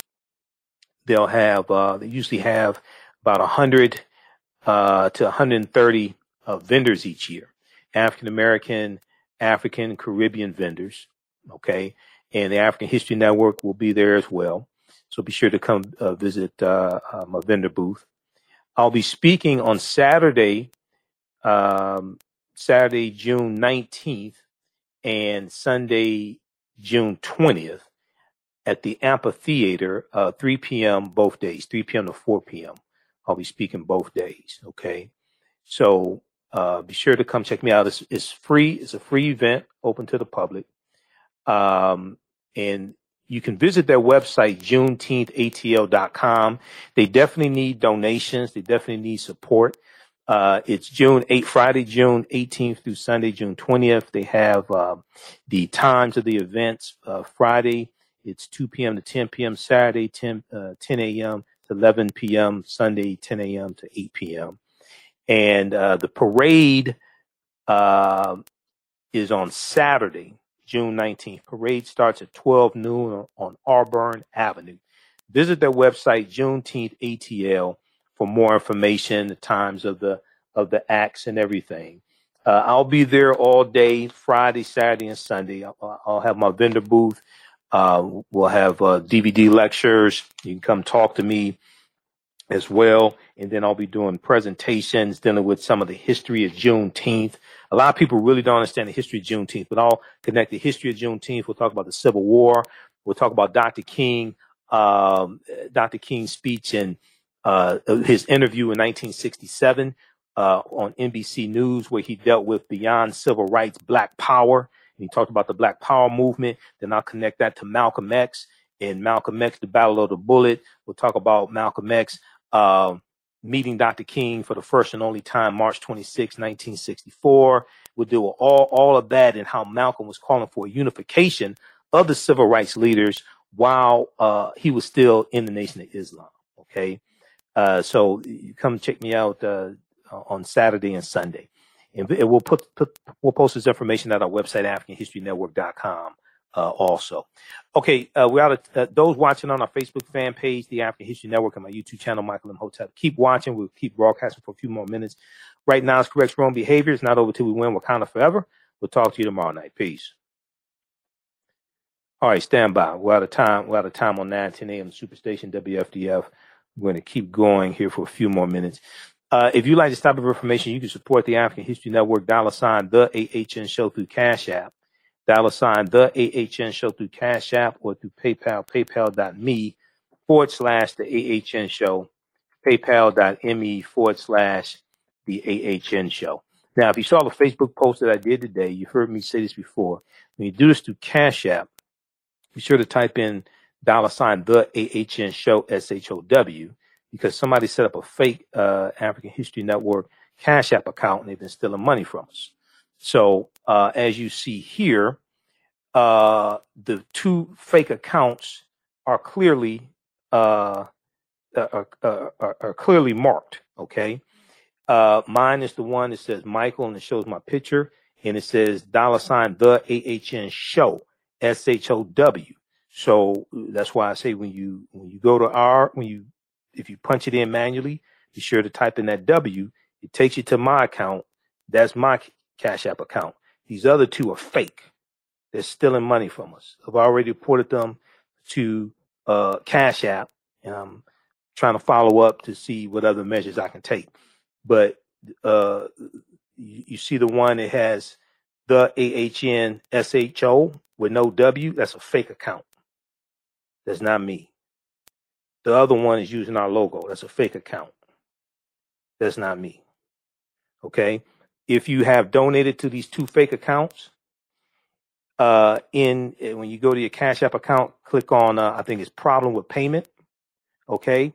They'll have uh, they usually have about one hundred uh, to one hundred thirty uh, vendors each year. African American, African Caribbean vendors. Okay, and the African History Network will be there as well. So be sure to come uh, visit uh, my vendor booth. I'll be speaking on Saturday, um, Saturday, June nineteenth, and Sunday, June twentieth, at the Amphitheater, uh, three p m both days, three p m to four p m I'll be speaking both days, okay? So uh, be sure to come check me out. It's, it's free. It's a free event, open to the public. Um, and you can visit their website, Juneteenth A T L dot com. They definitely need donations. They definitely need support. Uh, it's June eighth, Friday, June eighteenth through Sunday, June twentieth. They have uh, the times of the events. Uh, Friday, it's two p m to ten p m Saturday, ten a m to eleven p m Sunday, ten a m to eight p m And uh, the parade uh, is on Saturday, June nineteenth. Parade starts at twelve noon on Auburn Avenue. Visit their website, Juneteenth A T L, for more information, the times of the of the acts and everything. Uh, I'll be there all day, Friday, Saturday, and Sunday. I'll, I'll have my vendor booth. Uh, we'll have uh, D V D lectures. You can come talk to me as well. And then I'll be doing presentations dealing with some of the history of Juneteenth. A lot of people really don't understand the history of Juneteenth, but I'll connect the history of Juneteenth. We'll talk about the Civil War. We'll talk about Doctor King, um, Doctor King's speech and uh, his interview in nineteen sixty-seven uh, on N B C News, where he dealt with beyond civil rights, Black power. And he talked about the Black power movement. Then I'll connect that to Malcolm X and Malcolm X, the Battle of the Bullet. We'll talk about Malcolm X. Uh, meeting Doctor King for the first and only time, March twenty-sixth, nineteen sixty-four. We'll do all, all of that and how Malcolm was calling for unification of the civil rights leaders while uh, he was still in the Nation of Islam, okay? Uh, so you come check me out uh, on Saturday and Sunday. And we'll put, put we'll post this information at our website, African History Network dot com. Uh, also. Okay, uh, we're out of uh, those watching on our Facebook fan page, the African History Network, and my YouTube channel, Michael Imhotep. Keep watching. We'll keep broadcasting for a few more minutes. Right now, it's correct wrong behavior. It's not over till we win. We're kind of forever. We'll talk to you tomorrow night. Peace. All right, stand by. We're out of time. We're out of time on nine ten a m Superstation W F D F. We're going to keep going here for a few more minutes. Uh, if you'd like this type of information, you can support the African History Network, dollar sign, the A H N Show through Cash App. dollar sign the A H N show through Cash App or through PayPal, paypal.me forward slash the AHN show, paypal.me forward slash the AHN show. Now, if you saw the Facebook post that I did today, you've heard me say this before. When you do this through Cash App, be sure to type in dollar sign the A H N show, S H O W, because somebody set up a fake uh, African History Network Cash App account, and they've been stealing money from us. So uh, as you see here, uh, the two fake accounts are clearly uh, are, are, are clearly marked. Okay, uh, mine is the one that says Michael, and it shows my picture, and it says dollar sign the A H N show, S H O W. So that's why I say when you when you go to our when you if you punch it in manually, be sure to type in that W. It takes you to my account. That's my Cash App account. These other two are fake. They're stealing money from us. I've already reported them to uh, Cash App, and I'm trying to follow up to see what other measures I can take. But uh, you, you see the one that has the A H N S H O with no W? That's a fake account. That's not me. The other one is using our logo. That's a fake account. That's not me. Okay? If you have donated to these two fake accounts, uh, in when you go to your Cash App account, click on, uh, I think it's problem with payment. Okay.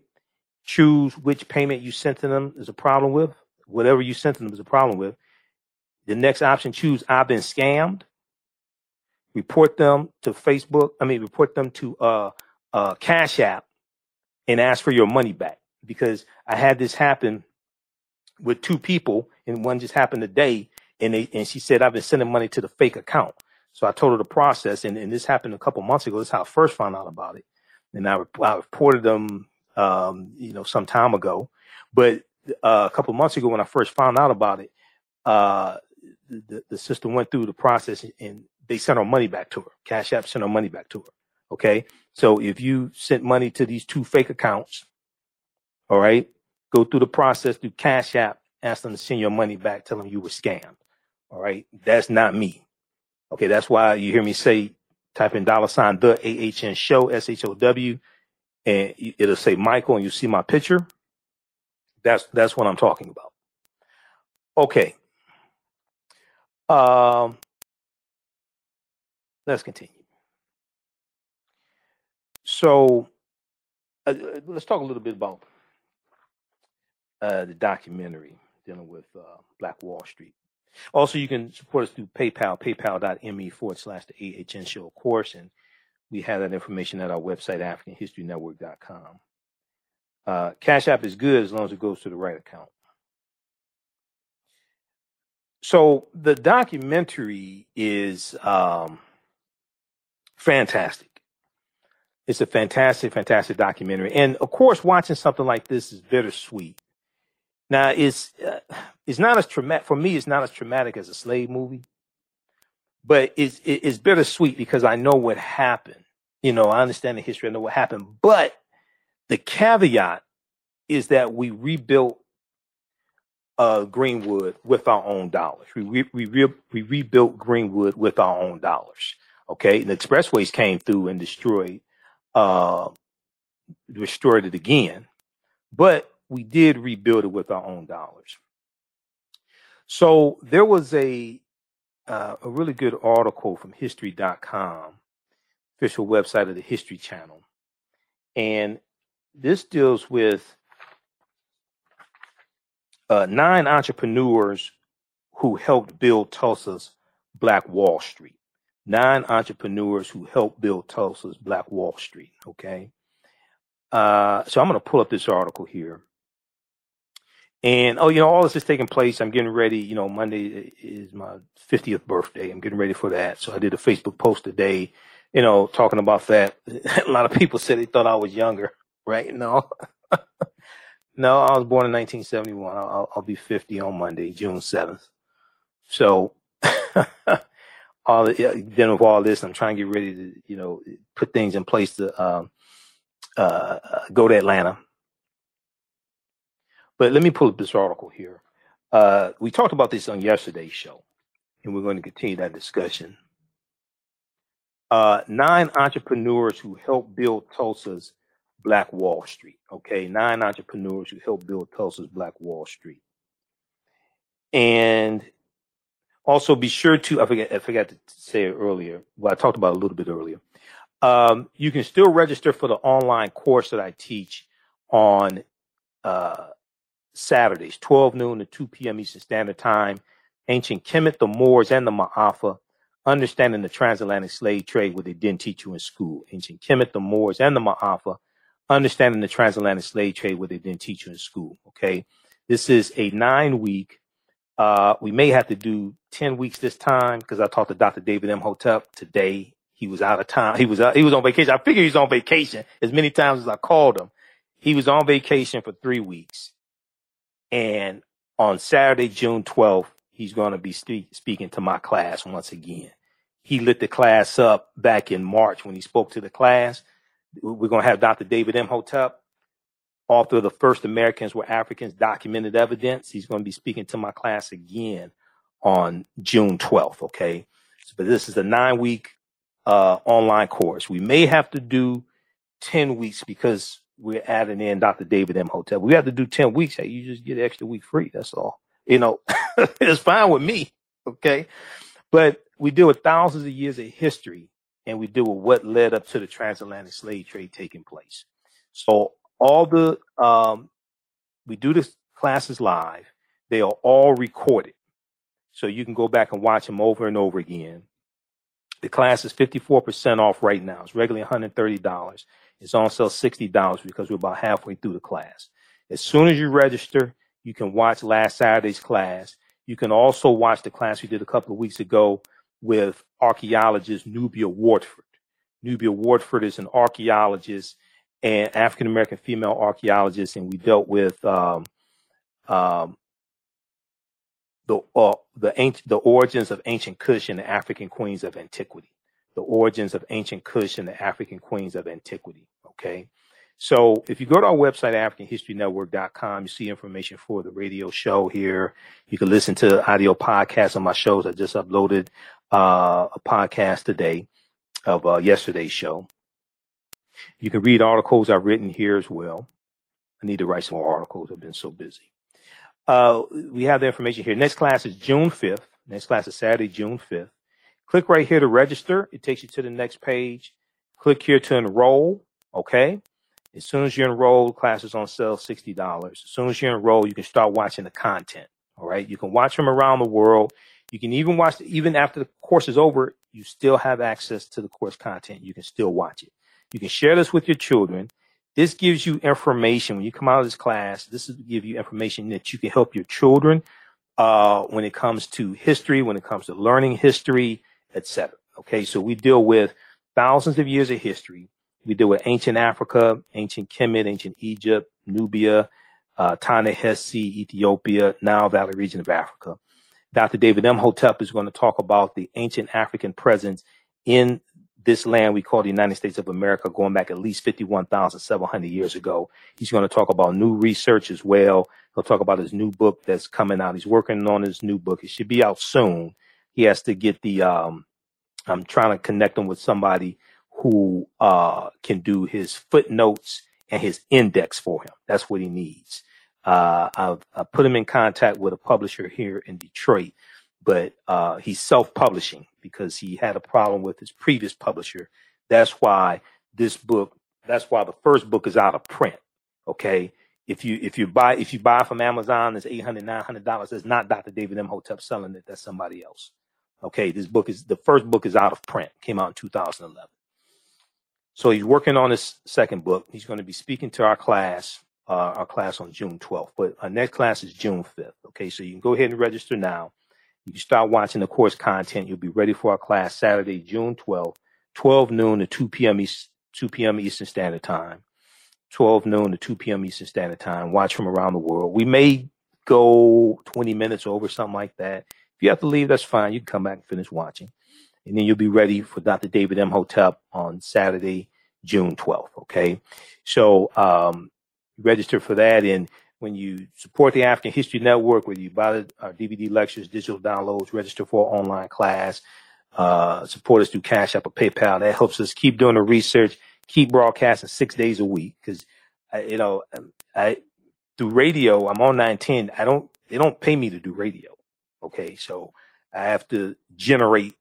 Choose which payment you sent to them is a problem with. Whatever you sent to them is a problem with. The next option, choose I've been scammed. Report them to Facebook. I mean, report them to uh, uh, Cash App and ask for your money back, because I had this happen with two people, and one just happened today, and they, and she said, I've been sending money to the fake account. So I told her the process, and, and this happened a couple months ago. That's how I first found out about it. And I, I reported them, um, you know, some time ago. But uh, a couple months ago when I first found out about it, uh, the, the sister went through the process, and they sent her money back to her. Cash App sent her money back to her. Okay? So if you sent money to these two fake accounts, all right, go through the process through Cash App, ask them to send your money back, tell them you were scammed. All right. That's not me. Okay. That's why you hear me say, type in dollar sign the A H N show, S H O W, and it'll say Michael, and you see my picture. That's, that's what I'm talking about. Okay. Um, let's continue. So uh, let's talk a little bit about Uh, the documentary dealing with uh, Black Wall Street. Also, you can support us through PayPal, paypal.me forward slash the A H N show, of course. And we have that information at our website, African History Network dot com. Uh, Cash App is good as long as it goes to the right account. So the documentary is um, fantastic. It's a fantastic, fantastic documentary. And of course, watching something like this is bittersweet. Now, it's uh, it's not as traumatic for me. It's not as traumatic as a slave movie, but it's it's bittersweet because I know what happened. You know, I understand the history. I know what happened. But the caveat is that we rebuilt uh, Greenwood with our own dollars. We re we re we rebuilt Greenwood with our own dollars. Okay, and the expressways came through and destroyed uh, destroyed it again, but we did rebuild it with our own dollars. So there was a uh, a really good article from history dot com, official website of the History Channel. And this deals with uh, nine entrepreneurs who helped build Tulsa's Black Wall Street. Nine entrepreneurs who helped build Tulsa's Black Wall Street, okay? Uh, so I'm going to pull up this article here. And, oh, you know, all this is taking place. I'm getting ready. You know, Monday is my fiftieth birthday. I'm getting ready for that. So I did a Facebook post today, you know, talking about that. A lot of people said they thought I was younger, right? No. No, I was born in nineteen seventy-one. I'll, I'll be fifty on Monday, June seventh. So all the, then with all this, I'm trying to get ready to, you know, put things in place to um, uh, go to Atlanta. But let me pull up this article here. Uh, we talked about this on yesterday's show, and we're going to continue that discussion. uh, nine entrepreneurs who helped build Tulsa's Black Wall Street. Okay, nine entrepreneurs who helped build Tulsa's Black Wall Street. And also be sure to, I forget, I forgot to say it earlier, well, I talked about it a little bit earlier. Um, you can still register for the online course that I teach on uh, Saturdays, twelve noon to two p m Eastern Standard Time, Ancient Kemet, the Moors, and the Maafa, Understanding the Trans-Atlantic Slave Trade, what they didn't teach you in school. Ancient Kemet, the Moors, and the Maafa, Understanding the Trans-Atlantic Slave Trade, what they didn't teach you in school, okay? This is a nine-week, uh, we may have to do ten weeks this time because I talked to Doctor David Imhotep today. He was out of time. He was uh, he was on vacation. I figured he was on vacation as many times as I called him. He was on vacation for three weeks. And on Saturday, June twelfth, he's going to be st- speaking to my class once again. He lit the class up back in March when he spoke to the class. We're going to have Doctor David Imhotep, author of The First Americans Were Africans, Documented Evidence. He's going to be speaking to my class again on June twelfth, okay? But this is a nine-week uh, online course. We may have to do ten weeks because we're adding in Doctor David Imhotep. We have to do ten weeks. Hey, you just get an extra week free. That's all. You know, it's fine with me. Okay. But we deal with thousands of years of history, and we deal with what led up to the transatlantic slave trade taking place. So all the, um, we do the classes live. They are all recorded. So you can go back and watch them over and over again. The class is fifty-four percent off right now. It's regularly one hundred thirty dollars. It's on sale sixty dollars because we're about halfway through the class. As soon as you register, you can watch last Saturday's class. You can also watch the class we did a couple of weeks ago with archaeologist Nubia Wardford. Nubia Wardford is an archaeologist and African-American female archaeologist, and we dealt with um, um, the uh, the, the origins of ancient Kush and the African queens of antiquity. The origins of ancient Kush and the African queens of antiquity. Okay. So if you go to our website, African History Network dot com, you see information for the radio show here. You can listen to audio podcasts on my shows. I just uploaded uh, a podcast today of uh, yesterday's show. You can read articles I've written here as well. I need to write some more articles. I've been so busy. Uh, we have the information here. Next class is June fifth. Next class is Saturday, June fifth. Click right here to register. It takes you to the next page. Click here to enroll. Okay. As soon as you enroll, class is on sale sixty dollars. As soon as you enroll, you can start watching the content. All right. You can watch them around the world. You can even watch, even after the course is over, you still have access to the course content. You can still watch it. You can share this with your children. This gives you information. When you come out of this class, this will give you information that you can help your children uh, when it comes to history, when it comes to learning history, et cetera. Okay, so we deal with thousands of years of history. We deal with ancient Africa, ancient Kemet, ancient Egypt, Nubia, uh, Ta-Nehisi, Ethiopia, Nile Valley region of Africa. Doctor David Imhotep is going to talk about the ancient African presence in this land we call the United States of America, going back at least fifty-one thousand seven hundred years ago. He's going to talk about new research as well. He'll talk about his new book that's coming out. He's working on his new book. It should be out soon. He has to get the, um, I'm trying to connect him with somebody who uh, can do his footnotes and his index for him. That's what he needs. Uh, I've, I put him in contact with a publisher here in Detroit, but uh, he's self-publishing because he had a problem with his previous publisher. That's why this book, that's why the first book is out of print. Okay. If you, if you buy, if you buy from Amazon, it's eight hundred, nine hundred dollars. That's not Doctor David Imhotep selling it. That's somebody else. Okay. This book is, the first book is out of print, came out in two thousand eleven. So he's working on his second book. He's going to be speaking to our class, uh, our class on June twelfth, but our next class is June fifth. Okay. So you can go ahead and register now. You can start watching the course content. You'll be ready for our class Saturday, June twelfth, twelve noon to two p m East, two p m Eastern Standard Time. twelve noon to two p m Eastern Standard Time. Watch from around the world. We may go twenty minutes over, something like that. If you have to leave, that's fine. You can come back and finish watching. And then you'll be ready for Doctor David Imhotep on Saturday, June twelfth. Okay. So, um, register for that. And when you support the African History Network, whether you buy our D V D lectures, digital downloads, register for an online class, Uh, support us through Cash App or PayPal. That helps us keep doing the research, keep broadcasting six days a week. Because, you know, I do radio. I'm on nine ten. I don't. They don't pay me to do radio. Okay, so I have to generate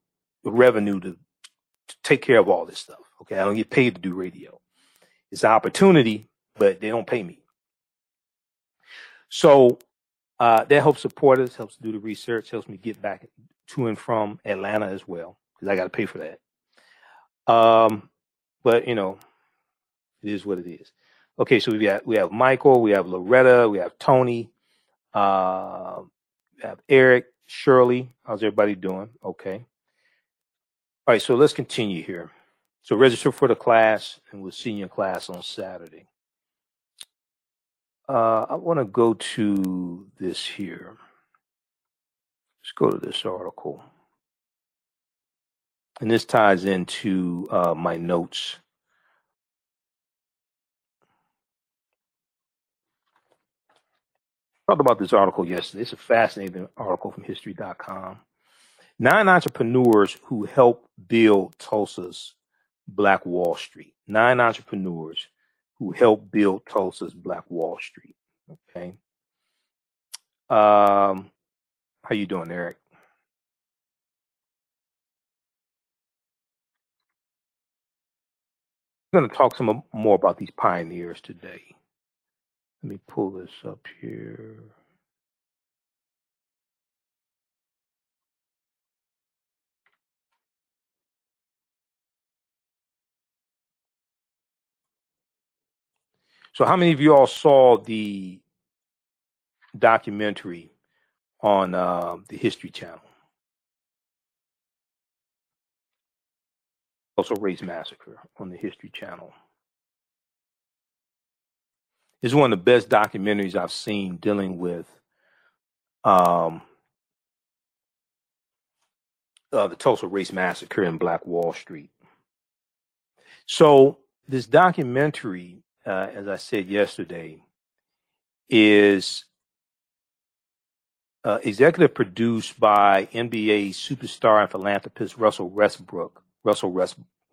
the revenue to, to take care of all this stuff. Okay, I don't get paid to do radio. It's an opportunity, but they don't pay me. So uh, that helps support us, helps do the research, helps me get back to and from Atlanta as well, because I got to pay for that. Um, but, you know, it is what it is. Okay, so we got we have Michael, we have Loretta, we have Tony, uh, we have Eric, Shirley. How's everybody doing? Okay. All right, so let's continue here. So register for the class, and we'll see you in class on Saturday. Uh, I want to go to this here. Let's go to this article. And this ties into uh, my notes. I talked about this article yesterday. It's a fascinating article from history dot com. Nine entrepreneurs who helped build Tulsa's Black Wall Street. Nine entrepreneurs who helped build Tulsa's Black Wall Street. Okay. Um, how you doing, Eric? I'm going to talk some more about these pioneers today. Let me pull this up here. So how many of you all saw the documentary on uh, the History Channel? Also Race Massacre on the History Channel. It's one of the best documentaries I've seen dealing with um, uh, the Tulsa Race Massacre and Black Wall Street. So this documentary, Uh, as I said yesterday, is uh, executive produced by N B A superstar and philanthropist Russell Westbrook. Russell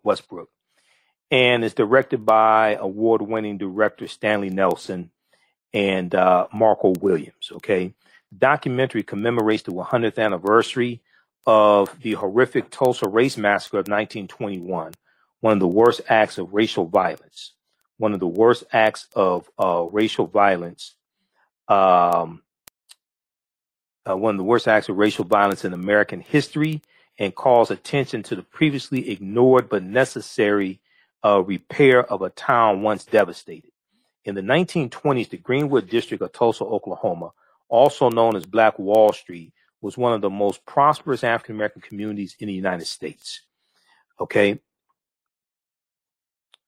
Westbrook, and is directed by award-winning director Stanley Nelson and uh, Marco Williams. Okay, the documentary commemorates the one hundredth anniversary of the horrific Tulsa Race Massacre of nineteen twenty-one, one of the worst acts of racial violence. One of the worst acts of uh, racial violence, um, uh, one of the worst acts of racial violence in American history, and calls attention to the previously ignored but necessary uh, repair of a town once devastated. In the nineteen twenties, the Greenwood district of Tulsa, Oklahoma, also known as Black Wall Street, was one of the most prosperous African American communities in the United States. Okay.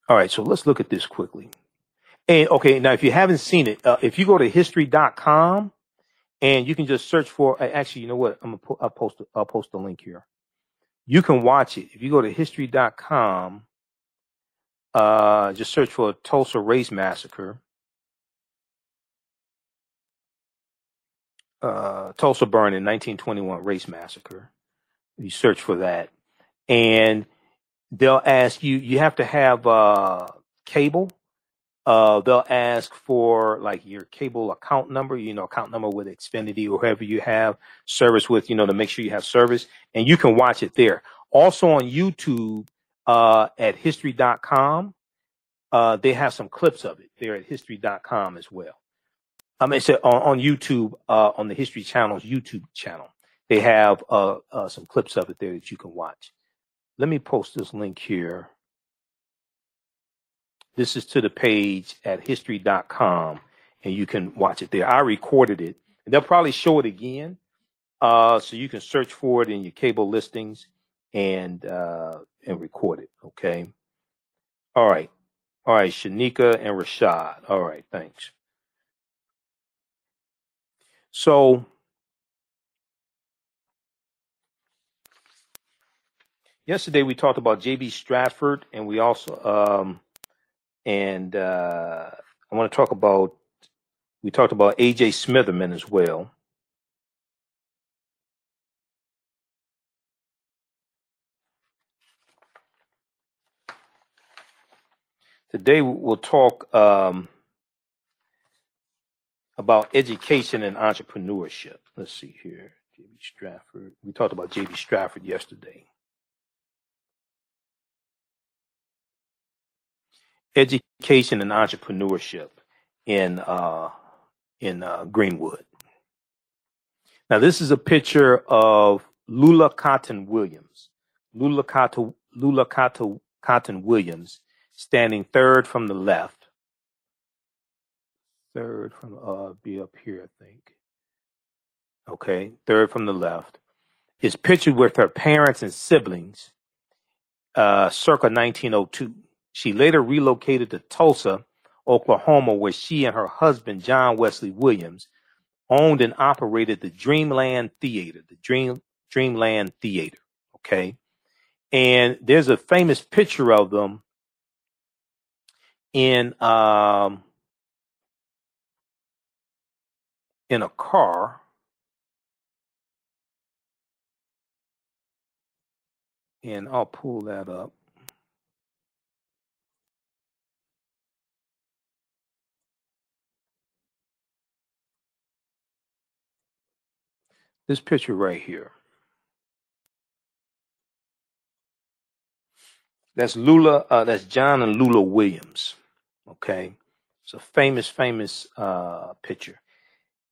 All right, so let's look at this quickly. And okay, now if you haven't seen it, uh, if you go to history dot com and you can just search for, uh, actually, you know what? I'm gonna po- I'll post a, I'll post a link here. You can watch it. If you go to history dot com, uh, just search for Tulsa Race Massacre, uh, Tulsa Burning, nineteen twenty-one Race Massacre. You search for that, and they'll ask you, you have to have uh, cable. Uh, they'll ask for like your cable account number, you know, account number with Xfinity or whoever you have service with, you know, to make sure you have service. And you can watch it there. Also on YouTube uh, at history dot com, uh, they have some clips of it there at history dot com as well. I mean, so on, on YouTube, uh, on the History Channel's YouTube channel, they have uh, uh, some clips of it there that you can watch. Let me post this link here. This is to the page at history dot com, and you can watch it there. I recorded it, and they'll probably show it again, uh, so you can search for it in your cable listings and uh, and record it, okay? All right. All right, Shanika and Rashad. All right, thanks. So yesterday we talked about J B. Stratford, and we also um, and uh, I want to talk about we talked about A J. Smitherman as well. Today we'll talk um, about education and entrepreneurship. Let's see here, J B. Stratford. We talked about J B. Stratford yesterday. Education and entrepreneurship in uh, in uh, Greenwood. Now this is a picture of Lula Cotton Williams. Lula Cotton Lula Cotton Cotton Williams. Standing third from the left, third from uh be up here, I think. Okay, third from the left, is pictured with her parents and siblings, uh, circa nineteen oh two. She later relocated to Tulsa, Oklahoma, where she and her husband John Wesley Williams owned and operated the Dreamland Theater, the Dream Dreamland Theater. Okay, and there's a famous picture of them in um in a car and I'll pull that up. This picture right here. That's Lula, uh, that's John and Lula Williams. Okay, it's a famous, famous uh, picture.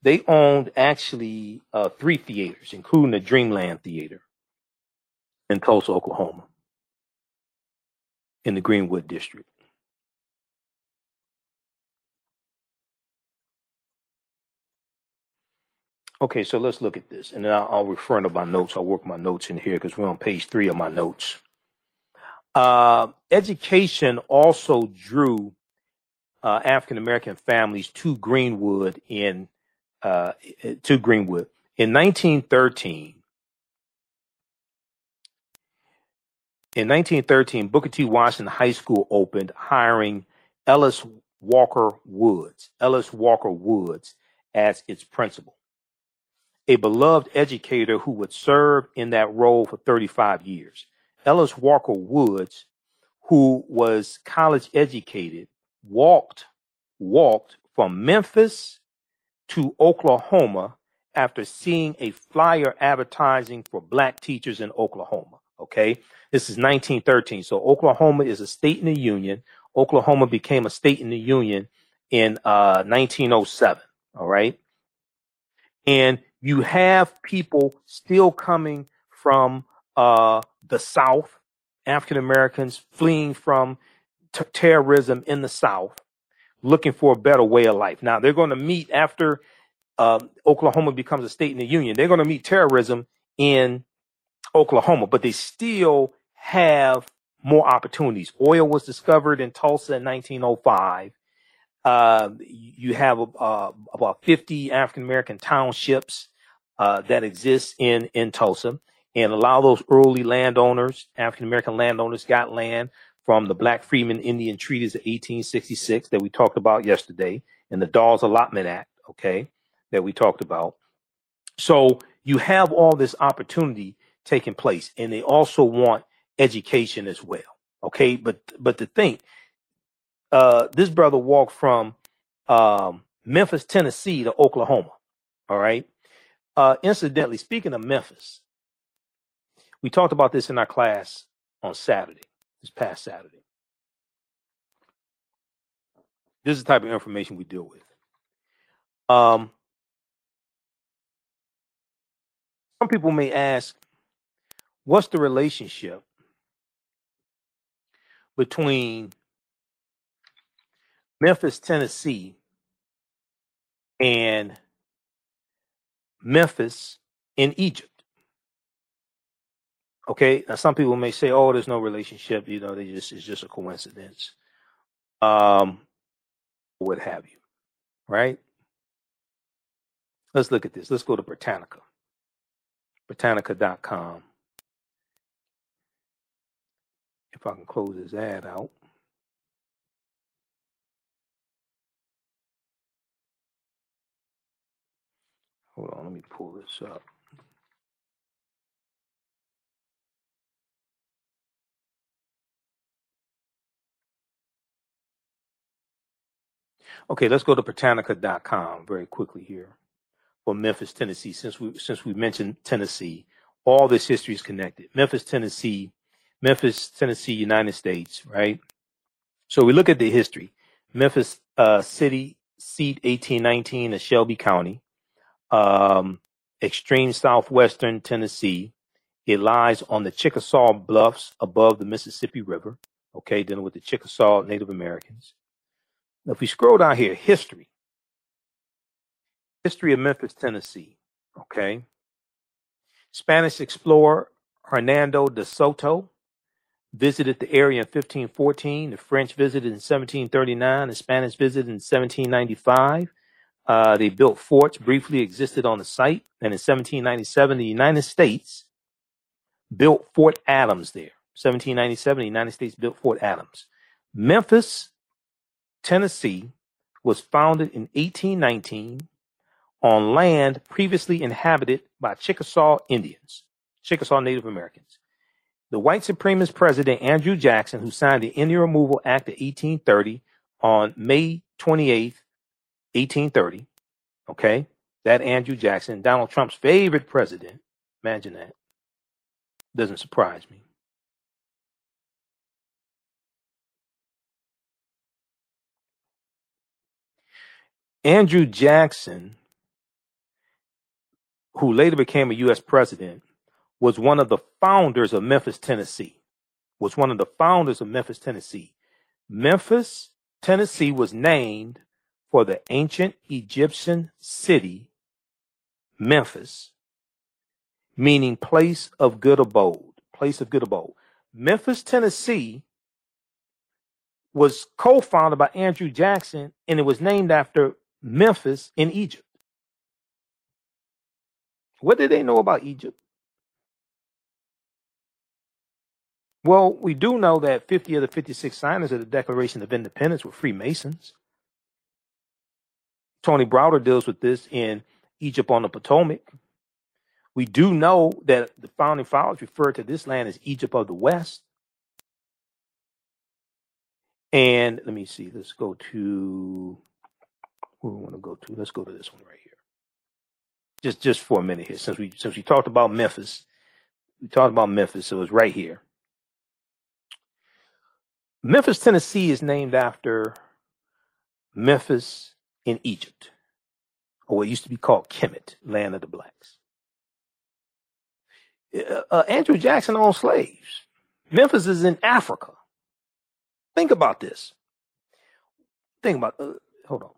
They owned actually uh, three theaters, including the Dreamland Theater in Tulsa, Oklahoma, in the Greenwood District. Okay, so let's look at this, and then I'll, I'll refer to my notes. I'll work my notes in here because we're on page three of my notes. Uh, education also drew Uh, African-American families to Greenwood in uh, to Greenwood in nineteen thirteen. In nineteen thirteen, Booker T. Washington High School opened, hiring Ellis Walker Woods, Ellis Walker Woods as its principal, a beloved educator who would serve in that role for thirty-five years. Ellis Walker Woods, who was college educated, walked walked from Memphis to Oklahoma after seeing a flyer advertising for black teachers in Oklahoma. Okay, this is nineteen thirteen. So Oklahoma is a state in the Union. Oklahoma became a state in the Union in uh, nineteen oh seven. All right. And you have people still coming from uh, the South, African-Americans fleeing from T terrorism in the South, looking for a better way of life. Now they're going to meet after uh, Oklahoma becomes a state in the Union. They're going to meet terrorism in Oklahoma, but they still have more opportunities. Oil was discovered in Tulsa in nineteen oh five. Uh, you have uh, about fifty African American townships uh, that exist in in Tulsa, and a lot of those early landowners, African American landowners, got land from the Black Freedmen Indian Treaties of eighteen sixty-six that we talked about yesterday, and the Dawes Allotment Act, okay, that we talked about. So you have all this opportunity taking place, and they also want education as well, okay? But but to think, uh, this brother walked from um, Memphis, Tennessee to Oklahoma, all right? Uh, incidentally, speaking of Memphis, we talked about this in our class on Saturday. This past Saturday. This is the type of information we deal with. Um, some people may ask, what's the relationship between Memphis, Tennessee, and Memphis in Egypt? Okay, now some people may say, oh, there's no relationship, you know, they just it's just a coincidence, um, what have you, right? Let's look at this. Let's go to Britannica, Britannica dot com. If I can close this ad out. Hold on, let me pull this up. Okay, let's go to Britannica dot com very quickly here for Memphis, Tennessee. Since we since we mentioned Tennessee, all this history is connected. Memphis, Tennessee, Memphis, Tennessee, United States, right? So we look at the history. Memphis uh, city seat eighteen nineteen of Shelby County, um, extreme southwestern Tennessee. It lies on the Chickasaw Bluffs above the Mississippi River. Okay, dealing with the Chickasaw Native Americans. Now, if we scroll down here, history. History of Memphis, Tennessee. Okay. Spanish explorer Hernando de Soto visited the area in fifteen fourteen. The French visited in seventeen thirty-nine. The Spanish visited in seventeen ninety-five. Uh, they built forts, briefly existed on the site. And in seventeen ninety-seven, the United States built Fort Adams there. seventeen ninety-seven, the United States built Fort Adams. Memphis, Tennessee was founded in eighteen nineteen on land previously inhabited by Chickasaw Indians, Chickasaw Native Americans. The white supremacist President Andrew Jackson, who signed the Indian Removal Act of eighteen thirty on May twenty-eighth, eighteen thirty, okay, that Andrew Jackson, Donald Trump's favorite president, imagine that, doesn't surprise me. Andrew Jackson, who later became a U S president, was one of the founders of Memphis, Tennessee, was one of the founders of Memphis, Tennessee. Memphis, Tennessee was named for the ancient Egyptian city, Memphis, meaning place of good abode, place of good abode. Memphis, Tennessee was co-founded by Andrew Jackson, and it was named after Memphis in Egypt. What did they know about Egypt? Well, we do know that fifty of the fifty-six signers of the Declaration of Independence were Freemasons. Tony Browder deals with this in Egypt on the Potomac. We do know that the founding fathers referred to this land as Egypt of the West. And let me see, let's go to where we want to go to. Let's go to this one right here. Just just for a minute here. Since we since we talked about Memphis, we talked about Memphis, so it's right here. Memphis, Tennessee is named after Memphis in Egypt, or what used to be called Kemet, land of the blacks. Uh, Andrew Jackson owned slaves. Memphis is in Africa. Think about this. Think about, uh, hold on.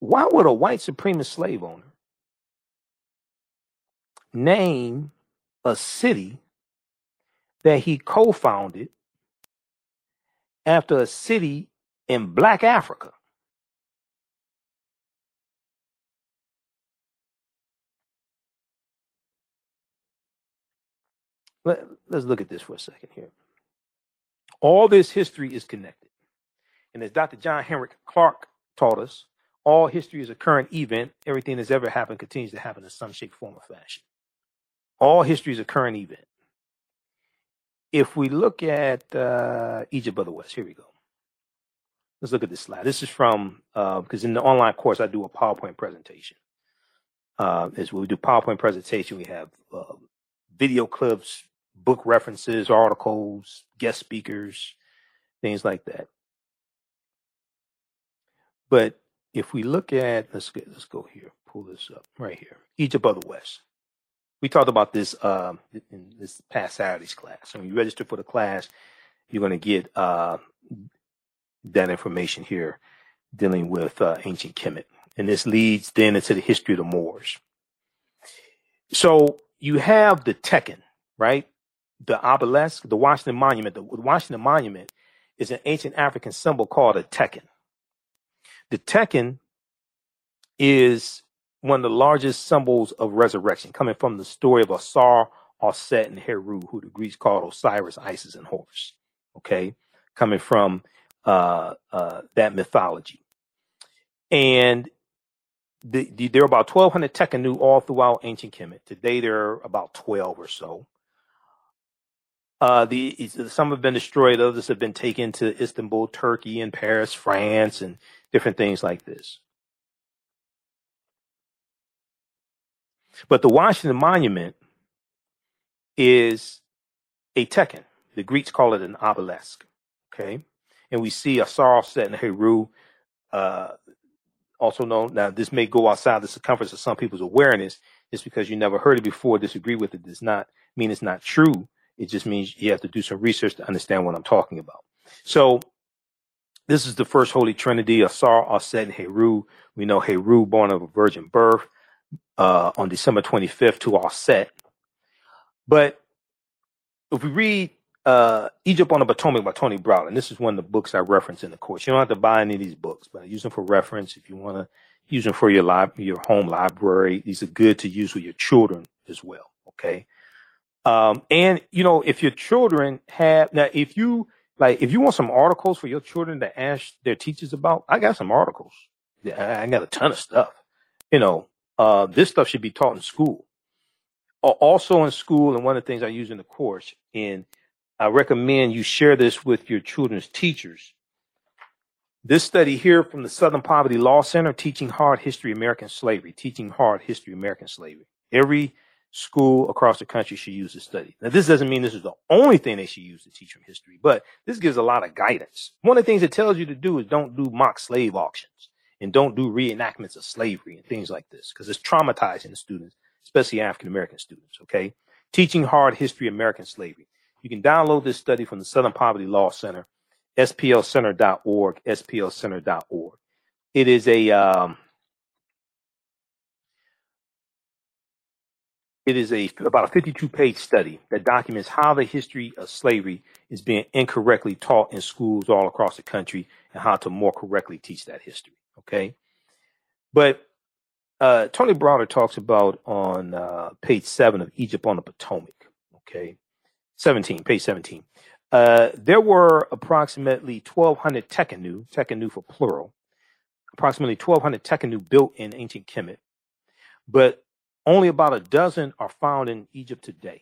Why would a white supremacist slave owner name a city that he co-founded after a city in Black Africa? Let, let's look at this for a second here. All this history is connected. And as Doctor John Henry Clark taught us, all history is a current event. Everything that's ever happened continues to happen in some shape, form, or fashion. All history is a current event. If we look at uh, Egypt of the West, here we go. Let's look at this slide. This is from, uh, because in the online course, I do a PowerPoint presentation. Uh, as we do PowerPoint presentation, we have uh, video clips, book references, articles, guest speakers, things like that. But if we look at, let's get, let's go here, pull this up right here, Egypt of the West. We talked about this um, in this past Saturday's class. So when you register for the class, you're going to get uh, that information here dealing with uh, ancient Kemet. And this leads then into the history of the Moors. So you have the Tekken, right? The obelisk, the Washington Monument. The Washington Monument is an ancient African symbol called a Tekken. The Tekken is one of the largest symbols of resurrection, coming from the story of Osar, Osset, and Heru, who the Greeks called Osiris, Isis, and Horus. Okay, coming from uh, uh, that mythology. And the, the, there are about twelve hundred Tekkenu all throughout ancient Kemet. Today, there are about twelve or so. Uh, the some have been destroyed, others have been taken to Istanbul, Turkey, and Paris, France, and different things like this. But the Washington Monument is a tekken. The Greeks call it an obelisk, okay? And we see a sorrel set in Heru, uh, also known, now this may go outside the circumference of some people's awareness. Just because you never heard it before, disagree with it, does not mean it's not true. It just means you have to do some research to understand what I'm talking about. So this is the first Holy Trinity, Asar, Aset, and Heru. We know Heru, born of a virgin birth, uh, on December twenty-fifth to Aset. But if we read uh, Egypt on the Potomac by Tony Browder, and this is one of the books I reference in the course. You don't have to buy any of these books, but I use them for reference if you want to use them for your, li your home library. These are good to use with your children as well, okay? Um, and, you know, if your children have, now, if you, like, if you want some articles for your children to ask their teachers about, I got some articles. I got a ton of stuff. You know, uh, this stuff should be taught in school. Also in school, and one of the things I use in the course, and I recommend you share this with your children's teachers. This study here from the Southern Poverty Law Center, Teaching Hard History American Slavery, Teaching Hard History American Slavery. Every school across the country should use this study. Now, this doesn't mean this is the only thing they should use to teach from history, but this gives a lot of guidance. One of the things it tells you to do is don't do mock slave auctions and don't do reenactments of slavery and things like this, because it's traumatizing the students, especially African-American students, okay? Teaching Hard History American Slavery. You can download this study from the Southern Poverty Law Center, S P L center dot org, S P L center dot org. It is a... Um, It is a about a fifty-two page study that documents how the history of slavery is being incorrectly taught in schools all across the country and how to more correctly teach that history. OK, but uh, Tony Browder talks about on uh, page seven of Egypt on the Potomac. OK, seventeen, page seventeen. Uh, there were approximately twelve hundred tekenu, tekenu for plural, approximately twelve hundred tekenu built in ancient Kemet. But only about a dozen are found in Egypt today.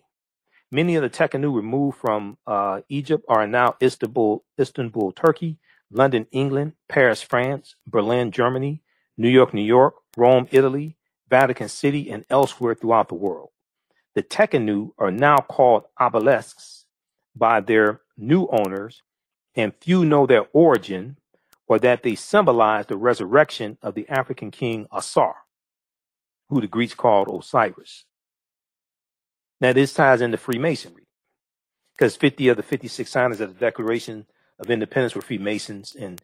Many of the tekenu removed from uh, Egypt are now Istanbul, Istanbul, Turkey, London, England, Paris, France, Berlin, Germany, New York, New York, Rome, Italy, Vatican City, and elsewhere throughout the world. The tekenu are now called obelisks by their new owners, and few know their origin or that they symbolize the resurrection of the African king Asar, who the Greeks called Osiris. Now this ties into Freemasonry, because fifty of the fifty-six signers of the Declaration of Independence were Freemasons, and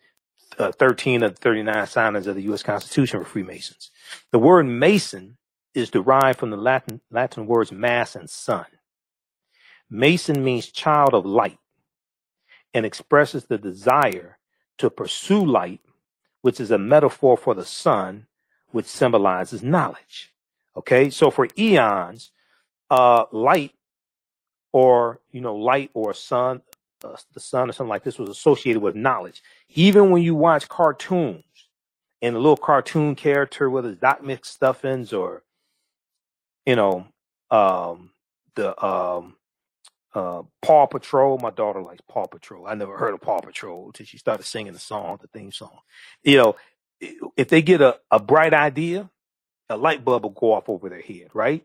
uh, thirteen of the thirty-nine signers of the U S Constitution were Freemasons. The word Mason is derived from the Latin, Latin words mass and sun. Mason means child of light and expresses the desire to pursue light, which is a metaphor for the sun, which symbolizes knowledge. Okay, so for eons, uh, light, or you know, light or sun, uh, the sun or something like this was associated with knowledge. Even when you watch cartoons, and a little cartoon character, whether it's Doc McStuffins or you know, um, the um, uh, Paw Patrol. My daughter likes Paw Patrol. I never heard of Paw Patrol until she started singing the song, the theme song. You know, if they get a, a bright idea, a light bulb will go off over their head, right?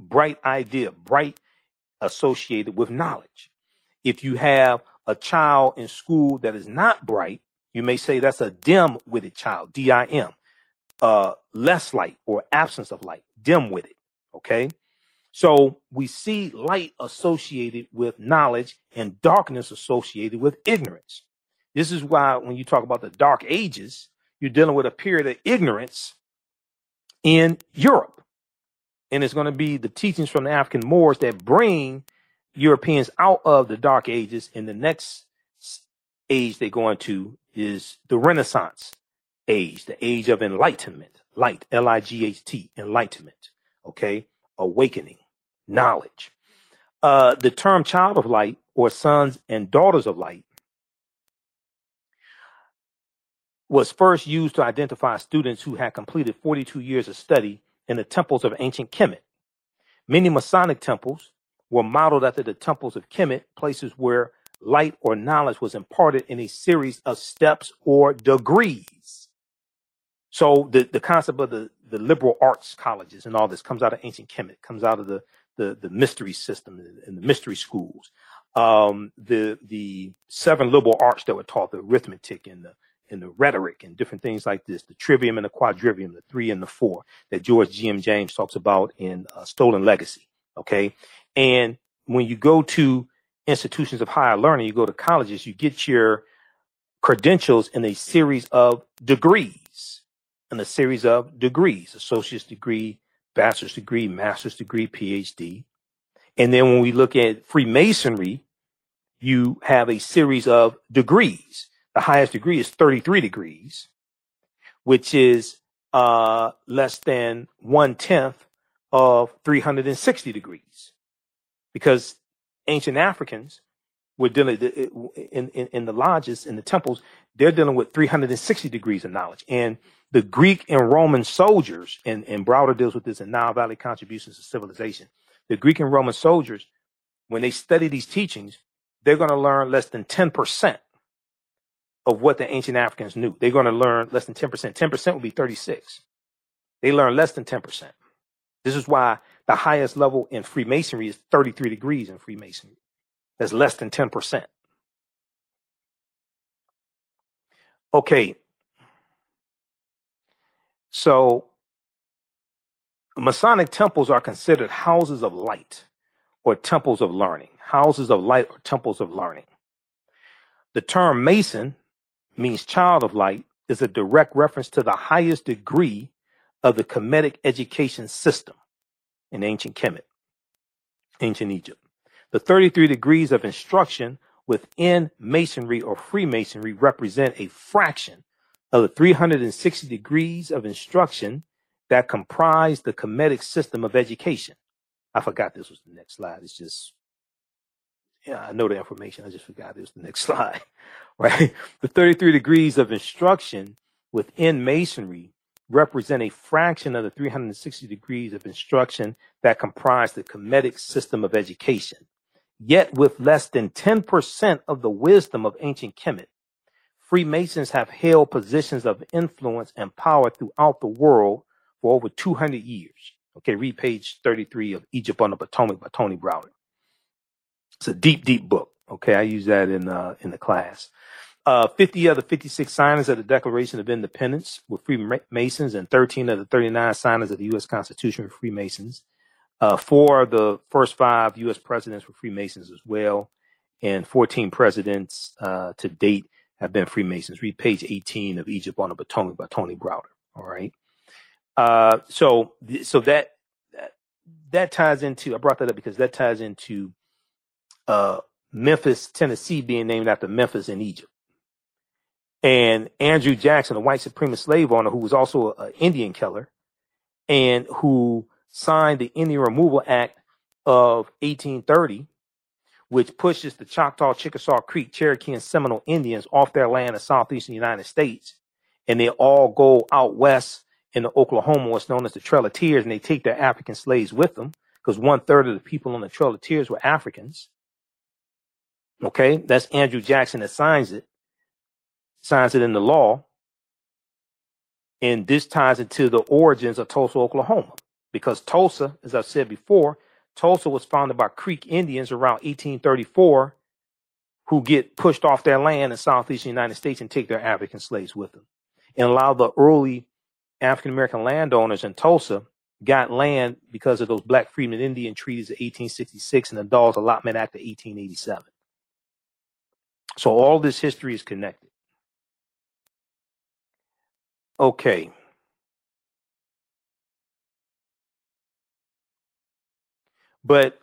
Bright idea, bright associated with knowledge. If you have a child in school that is not bright, you may say that's a dim-witted child, D I M, uh, less light or absence of light, dim-witted, okay? So we see light associated with knowledge and darkness associated with ignorance. This is why when you talk about the Dark Ages, you're dealing with a period of ignorance in Europe. And it's going to be the teachings from the African Moors that bring Europeans out of the Dark Ages. And the next age they go into is the Renaissance age, the age of enlightenment, light, L I G H T, enlightenment, okay, awakening, knowledge. Uh, the term child of light or sons and daughters of light was first used to identify students who had completed forty-two years of study in the temples of ancient Kemet. Many Masonic temples were modeled after the temples of Kemet, places where light or knowledge was imparted in a series of steps or degrees. So the, the concept of the, the liberal arts colleges and all this comes out of ancient Kemet, comes out of the, the, the mystery system and the mystery schools. Um, the, the seven liberal arts that were taught, the arithmetic and the, and the rhetoric and different things like this, the trivium and the quadrivium, the three and the four that George G M James talks about in uh, Stolen Legacy. Okay. And when you go to institutions of higher learning, you go to colleges, you get your credentials in a series of degrees, in a series of degrees, associate's degree, bachelor's degree, master's degree, PhD. And then when we look at Freemasonry, you have a series of degrees. The highest degree is thirty-three degrees, which is uh, less than one-tenth of three hundred sixty degrees, because ancient Africans were dealing in, in, in the lodges, in the temples, they're dealing with three hundred sixty degrees of knowledge. And the Greek and Roman soldiers, and, and Browder deals with this in Nile Valley Contributions to Civilization, the Greek and Roman soldiers, when they study these teachings, they're going to learn less than ten percent of what the ancient Africans knew. They're going to learn less than ten percent. ten percent would be thirty-six. They learn less than ten percent. This is why the highest level in Freemasonry is thirty-three degrees in Freemasonry. That's less than ten percent. Okay. So Masonic temples are considered houses of light or temples of learning. Houses of light or temples of learning. The term Mason means child of light, is a direct reference to the highest degree of the Kemetic education system in ancient Kemet, ancient Egypt. The thirty-three degrees of instruction within Masonry or Freemasonry represent a fraction of the three hundred sixty degrees of instruction that comprise the Kemetic system of education. I forgot this was the next slide. It's just, yeah, I know the information. I just forgot it was the next slide, right? The thirty-three degrees of instruction within Masonry represent a fraction of the three hundred sixty degrees of instruction that comprise the Kemetic system of education. Yet with less than ten percent of the wisdom of ancient Kemet, Freemasons have held positions of influence and power throughout the world for over two hundred years. Okay, read page thirty-three of Egypt on the Potomac by Tony Browder. It's a deep, deep book. Okay, I use that in uh, in the class. Uh, fifty of the fifty-six signers of the Declaration of Independence were Freemasons, and thirteen of the thirty-nine signers of the U S Constitution were Freemasons. Uh, four of the first five U S presidents were Freemasons as well, and fourteen presidents uh, to date have been Freemasons. Read page eighteen of Egypt on the Potomac by Tony Browder. All right. Uh, so, so that, that that ties into, I brought that up because that ties into uh, Memphis, Tennessee, being named after Memphis in Egypt. And Andrew Jackson, a white supremacist slave owner who was also an Indian killer and who signed the Indian Removal Act of eighteen thirty, which pushes the Choctaw, Chickasaw, Creek, Cherokee, and Seminole Indians off their land in the southeastern United States. And they all go out west into Oklahoma, what's known as the Trail of Tears, and they take their African slaves with them because one third of the people on the Trail of Tears were Africans. Okay, that's Andrew Jackson that signs it. Signs it in the law, and this ties into the origins of Tulsa, Oklahoma, because Tulsa, as I've said before, Tulsa was founded by Creek Indians around eighteen thirty-four who get pushed off their land in southeastern United States and take their African slaves with them, and a lot of the early African-American landowners in Tulsa got land because of those Black Freedmen Indian treaties of eighteen sixty-six and the Dawes Allotment Act of eighteen eighty-seven. So all this history is connected. Okay. But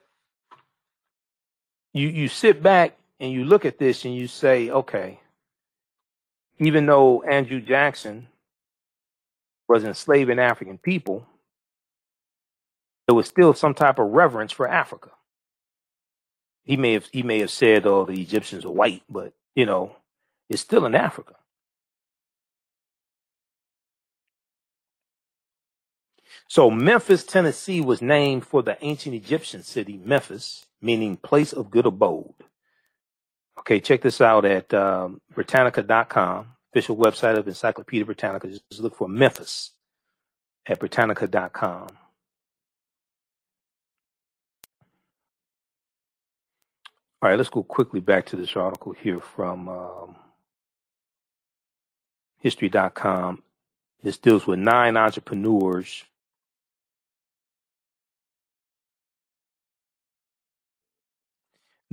you you sit back and you look at this and you say, okay, even though Andrew Jackson was enslaving African people, there was still some type of reverence for Africa. He may have he may have said, oh, the Egyptians are white, but you know, it's still in Africa. So Memphis, Tennessee was named for the ancient Egyptian city Memphis, meaning place of good abode. Okay, check this out at um, Britannica dot com, official website of Encyclopedia Britannica. Just look for Memphis at Britannica dot com. All right, let's go quickly back to this article here from um, history dot com. This deals with nine entrepreneurs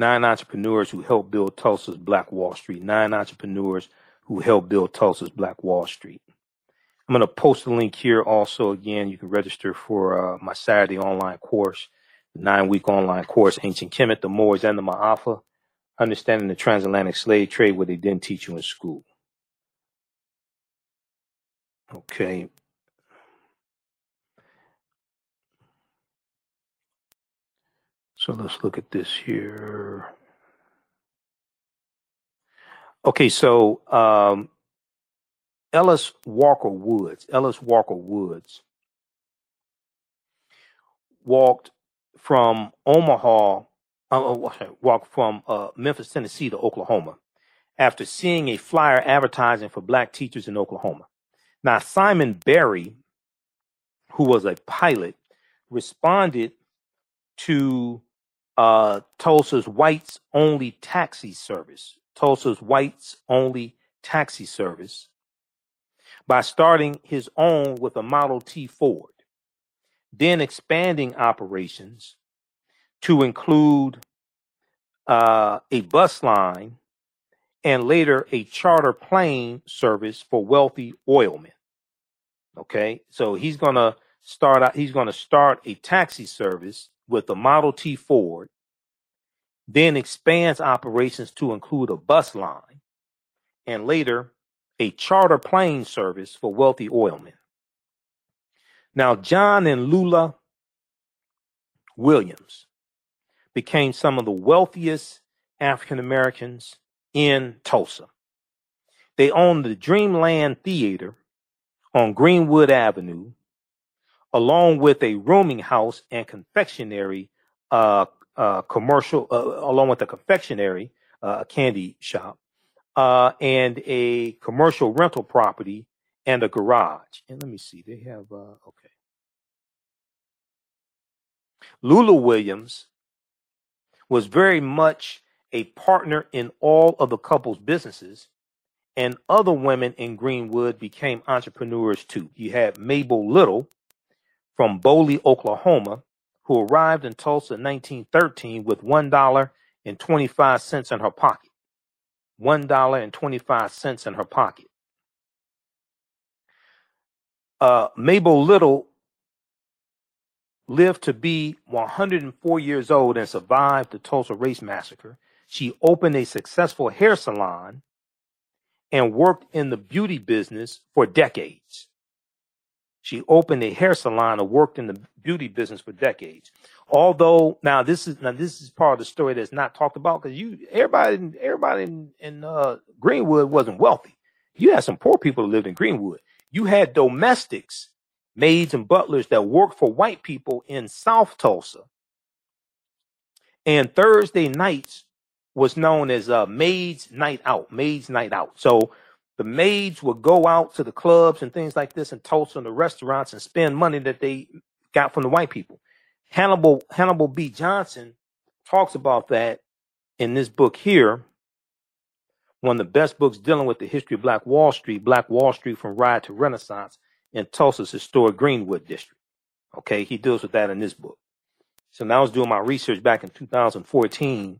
Nine entrepreneurs who helped build Tulsa's Black Wall Street. Nine entrepreneurs who helped build Tulsa's Black Wall Street. I'm going to post a link here also. Again, you can register for uh, my Saturday online course, the nine-week online course, Ancient Kemet, the Moors, and the Maafa, Understanding the Trans-Atlantic Slave Trade, where they didn't teach you in school. Okay. So let's look at this here. Okay, so um, Ellis Walker Woods, Ellis Walker Woods walked from Omaha, uh, walked from uh, Memphis, Tennessee to Oklahoma after seeing a flyer advertising for black teachers in Oklahoma. Now, Simon Berry, who was a pilot, responded to Uh, Tulsa's whites only taxi service, Tulsa's whites only taxi service, by starting his own with a Model T Ford, then expanding operations to include uh, a bus line and later a charter plane service for wealthy oilmen. Okay, so he's gonna start out, he's gonna start a taxi service with the Model T Ford, then expands operations to include a bus line and later a charter plane service for wealthy oilmen. Now, John and Lula Williams became some of the wealthiest African Americans in Tulsa. They owned the Dreamland Theater on Greenwood Avenue, along with a rooming house and confectionery, uh, uh, commercial, uh, along with a confectionery, uh, candy shop, uh, and a commercial rental property and a garage. And let me see, they have, uh, okay. Lula Williams was very much a partner in all of the couple's businesses, and other women in Greenwood became entrepreneurs too. You had Mabel Little from Boley, Oklahoma, who arrived in Tulsa in nineteen thirteen with one dollar and twenty-five cents in her pocket. one dollar and twenty-five cents in her pocket. Uh, Mabel Little lived to be one hundred four years old and survived the Tulsa Race Massacre. She opened a successful hair salon and worked in the beauty business for decades. She opened a hair salon and worked in the beauty business for decades. Although now this is now this is part of the story that's not talked about, because you everybody everybody in, in uh, Greenwood wasn't wealthy. You had some poor people who lived in Greenwood. You had domestics, maids and butlers that worked for white people in South Tulsa. And Thursday nights was known as uh, Maids Night Out. Maids Night Out. So the maids would go out to the clubs and things like this in Tulsa and the restaurants and spend money that they got from the white people. Hannibal, Hannibal B. Johnson talks about that in this book here, one of the best books dealing with the history of Black Wall Street, Black Wall Street from Riot to Renaissance in Tulsa's historic Greenwood district. Okay, he deals with that in this book. So now I was doing my research back in two thousand fourteen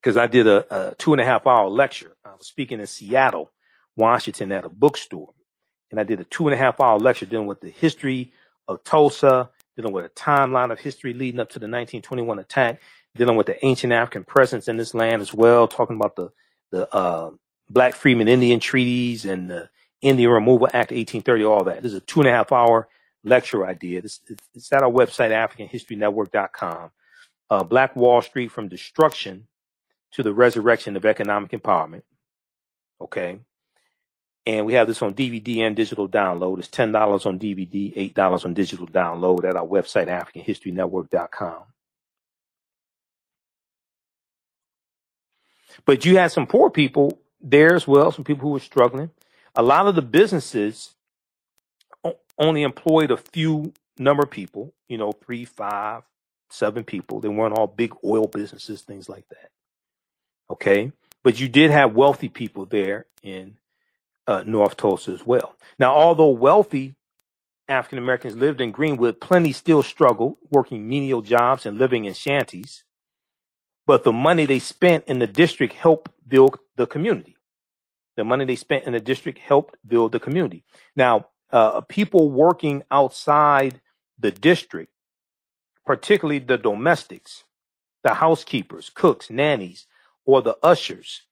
because I did a, a two and a half hour lecture. I was speaking in Seattle, Washington at a bookstore. And I did a two and a half hour lecture dealing with the history of Tulsa, dealing with a timeline of history leading up to the nineteen twenty-one attack, dealing with the ancient African presence in this land as well, talking about the, the uh, Black Freedmen Indian treaties and the Indian Removal Act of eighteen thirty, all that. This is a two and a half hour lecture I did. It's, it's at our website, African History Network dot com. Uh, Black Wall Street from Destruction to the Resurrection of Economic Empowerment. Okay. And we have this on D V D and digital download. It's ten dollars on D V D, eight dollars on digital download at our website, African History Network dot com. But you had some poor people there as well, some people who were struggling. A lot of the businesses only employed a few number of people, you know, three, five, seven people. They weren't all big oil businesses, things like that. Okay? But you did have wealthy people there in Uh, North Tulsa as well. Now, although wealthy African Americans lived in Greenwood, plenty still struggled, working menial jobs and living in shanties. But the money they spent in the district helped build the community. The money they spent in the district helped build the community. Now, uh, people working outside the district, particularly the domestics, the housekeepers, cooks, nannies, or the ushers,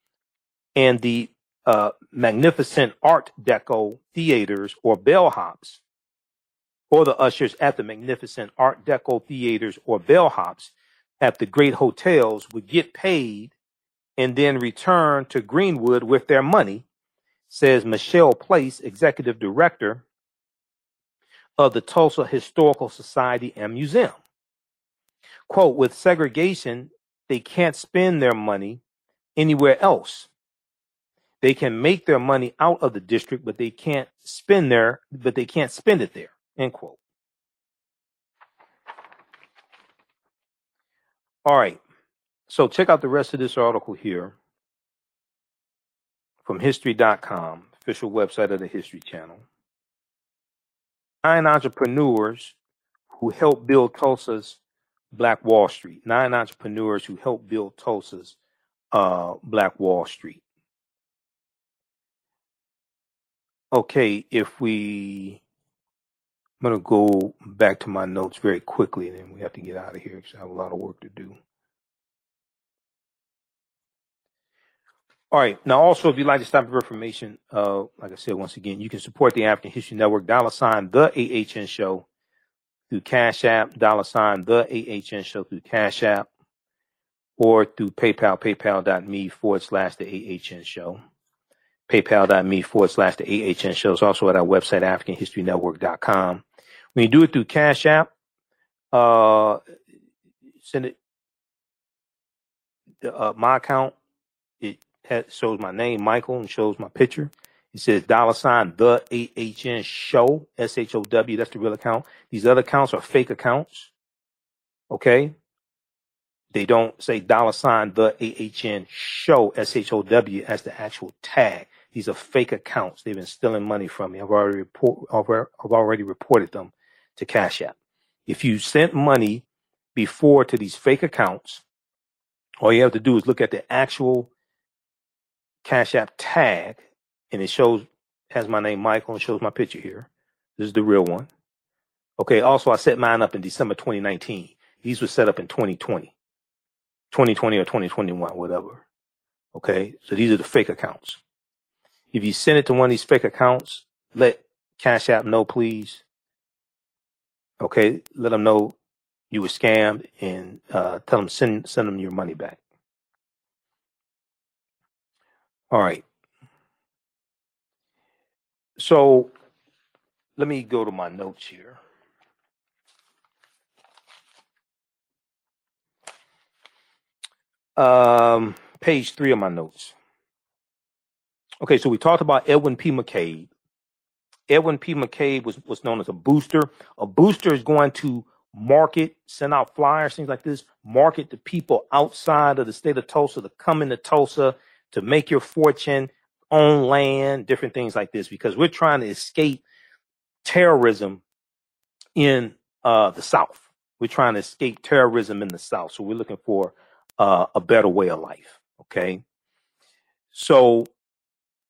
and the Uh, magnificent Art Deco theaters or bellhops, or the ushers at the magnificent Art Deco theaters or bellhops at the great hotels, would get paid and then return to Greenwood with their money, says Michelle Place, executive director of the Tulsa Historical Society and Museum. Quote, with segregation, they can't spend their money anywhere else. They can make their money out of the district, but they can't spend there, but they can't spend it there, end quote. All right. So check out the rest of this article here from history dot com, official website of the History Channel. Nine entrepreneurs who helped build Tulsa's Black Wall Street. Nine entrepreneurs who helped build Tulsa's uh, Black Wall Street. Okay, if we, I'm going to go back to my notes very quickly, and then we have to get out of here because I have a lot of work to do. All right. Now, also, if you'd like to stop for information, uh, like I said, once again, you can support the African History Network, dollar sign, the A H N Show, through Cash App, dollar sign, the A H N Show, through Cash App, or through PayPal, paypal.me forward slash the AHN Show. PayPal.me forward slash the AHN Show is also at our website, African History Network dot com. When you do it through Cash App, uh, send it uh, my account. It has, shows my name, Michael, and shows my picture. It says dollar sign the A H N Show, S H O W. That's the real account. These other accounts are fake accounts. Okay. They don't say dollar sign the A H N Show, S H O W, as the actual tag. These are fake accounts. They've been stealing money from me. I've already, report, I've already reported them to Cash App. If you sent money before to these fake accounts, all you have to do is look at the actual Cash App tag, and it shows, has my name, Michael, and shows my picture here. This is the real one. Okay, also, I set mine up in December twenty nineteen. These were set up in twenty twenty. twenty twenty or twenty twenty-one, whatever. Okay, so these are the fake accounts. If you send it to one of these fake accounts, let Cash App know, please. Okay, let them know you were scammed, and uh, tell them send send them your money back. All right. So let me go to my notes here. Um, page three of my notes. Okay, so we talked about Edwin P. McCabe. Edwin P. McCabe was was known as a booster. A booster is going to market, send out flyers, things like this, market to people outside of the state of Tulsa to come into Tulsa to make your fortune, own land, different things like this, because we're trying to escape terrorism in uh, the South. We're trying to escape terrorism in the South. So we're looking for Uh, a better way of life. Okay. So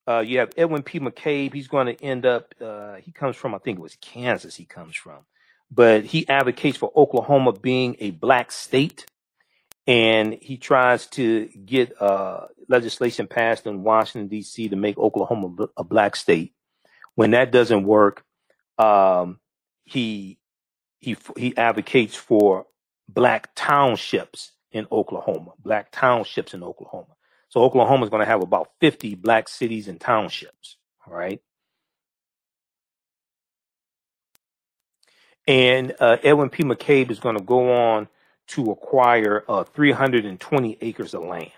uh, you have Edwin P. McCabe. He's going to end up, uh, he comes from, I think it was Kansas he comes from, but he advocates for Oklahoma being a black state. And he tries to get uh, legislation passed in Washington, D C to make Oklahoma a black state. When that doesn't work, um, he, he, he advocates for black townships in Oklahoma, black townships in Oklahoma. So Oklahoma is going to have about fifty black cities and townships, All right. And uh, Edwin P. McCabe is going to go on to acquire uh, three hundred twenty acres of land.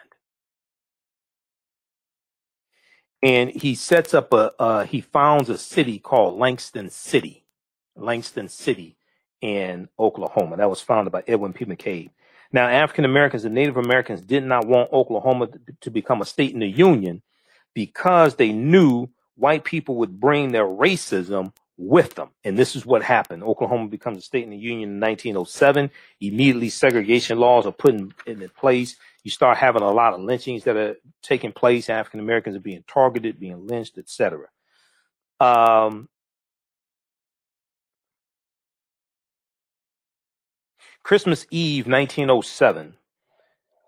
And he sets up a, uh, he founds a city called Langston City, Langston City in Oklahoma. That was founded by Edwin P. McCabe. Now, African Americans and Native Americans did not want Oklahoma to become a state in the Union because they knew white people would bring their racism with them. And this is what happened. Oklahoma becomes a state in the Union in nineteen oh seven. Immediately, segregation laws are put in, in place. You start having a lot of lynchings that are taking place. African Americans are being targeted, being lynched, et cetera. Um, Christmas Eve, nineteen oh seven,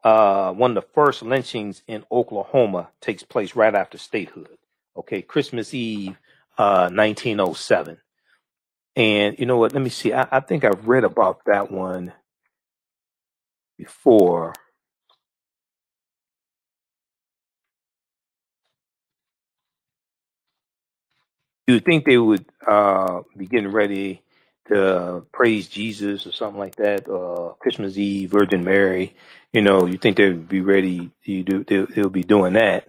uh, one of the first lynchings in Oklahoma takes place right after statehood. Okay, Christmas Eve. Uh, nineteen oh seven. And you know what? Let me see. I, I think I've read about that one before. You would think they would uh, be getting ready to praise Jesus or something like that. Uh, Christmas Eve, Virgin Mary. You know, you think they'd be ready. You do. They'll, they'll be doing that.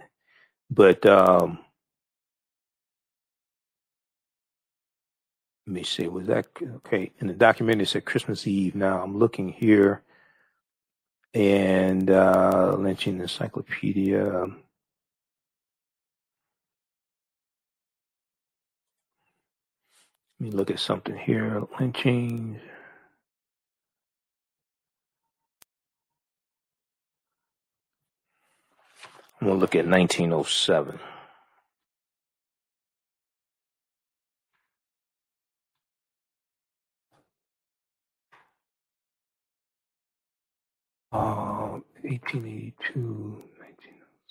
But um, let me see, was that okay? In the documentary, it said Christmas Eve. Now I'm looking here, and uh, Lynching Encyclopedia. Let me look at something here. Lynching. I'm gonna look at nineteen oh seven. Uh, eighteen eighty-two, nineteen oh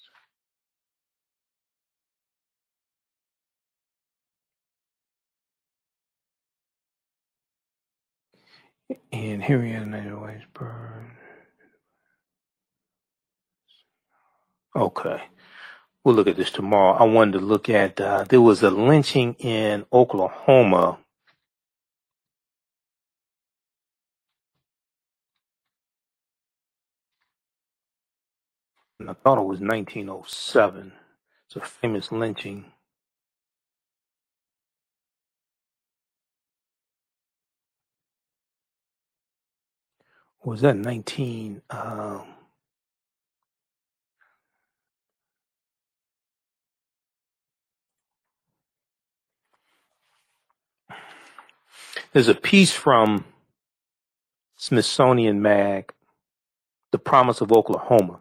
seven. And here we have another ways burn. Okay. We'll look at this tomorrow. I wanted to look at, uh, there was a lynching in Oklahoma. I thought it was nineteen oh seven. It's a famous lynching. Was that nineteen? Um, there's a piece from Smithsonian Mag, "The Promise of Oklahoma."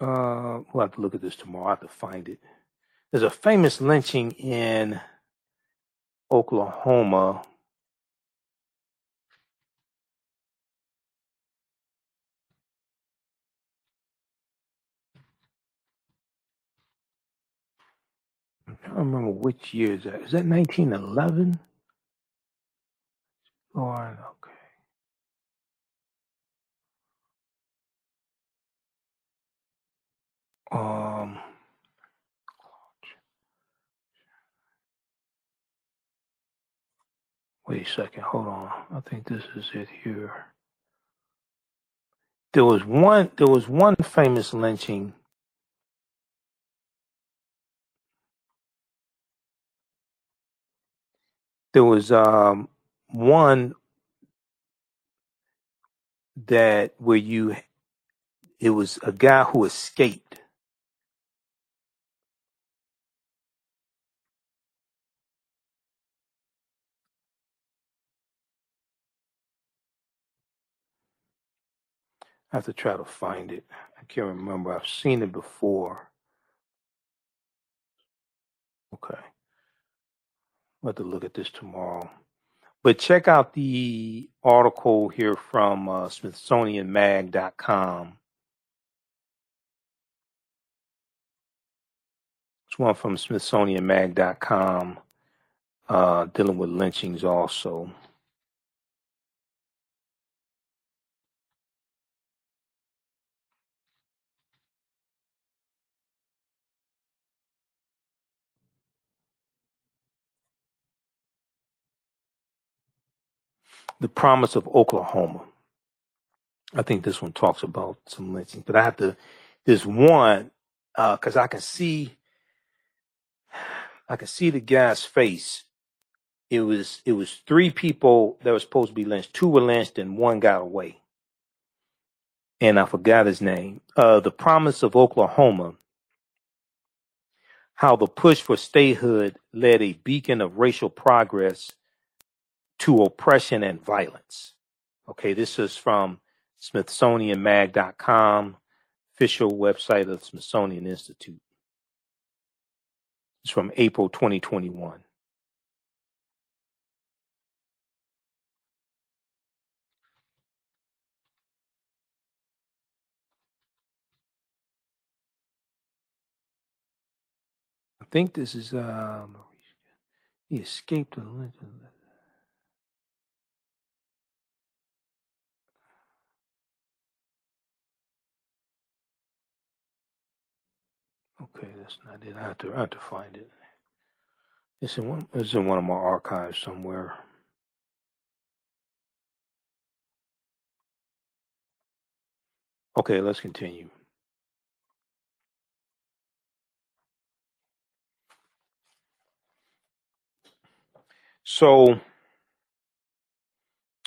Uh, we'll have to look at this tomorrow. I have to find it. There's a famous lynching in Oklahoma. I don't remember which year is that. Is that nineteen eleven? Lord, okay. Um, wait a second, hold on. I think this is it here. There was one, there was one famous lynching. There was um one that where you, it was a guy who escaped. I have to try to find it. I can't remember. I've seen it before. Okay. I'll have to look at this tomorrow. But check out the article here from uh, Smithsonian Mag dot com. It's one from Smithsonian Mag dot com uh, dealing with lynchings also. The Promise of Oklahoma. I think this one talks about some lynchings, but I have to, there's one, uh, cause I can see, I can see the guy's face. It was, it was three people that were supposed to be lynched. Two were lynched and one got away. And I forgot his name. Uh, The Promise of Oklahoma. How the push for statehood led a beacon of racial progress to oppression and violence. Okay, this is from Smithsonian Mag dot com, official website of the Smithsonian Institute. It's from April twenty twenty-one. I think this is, um, he escaped the lynch. Okay, that's not it. I have to, I have to find it. It's in one, it's in one of my archives somewhere. Okay, let's continue. So,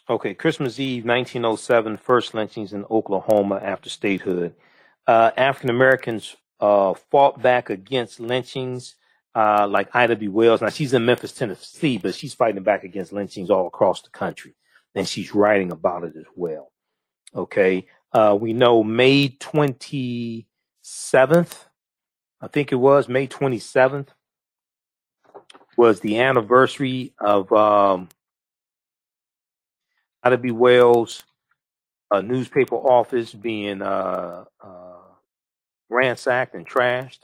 okay, Christmas Eve, nineteen oh seven, first lynchings in Oklahoma after statehood. Uh, African Americans Uh, fought back against lynchings, uh, like Ida B. Wells. Now, she's in Memphis, Tennessee, but she's fighting back against lynchings all across the country, and she's writing about it as well. Okay. Uh, we know May twenty-seventh, I think it was, May twenty-seventh was the anniversary of um, Ida B. Wells' uh, newspaper office being uh, uh, ransacked and trashed.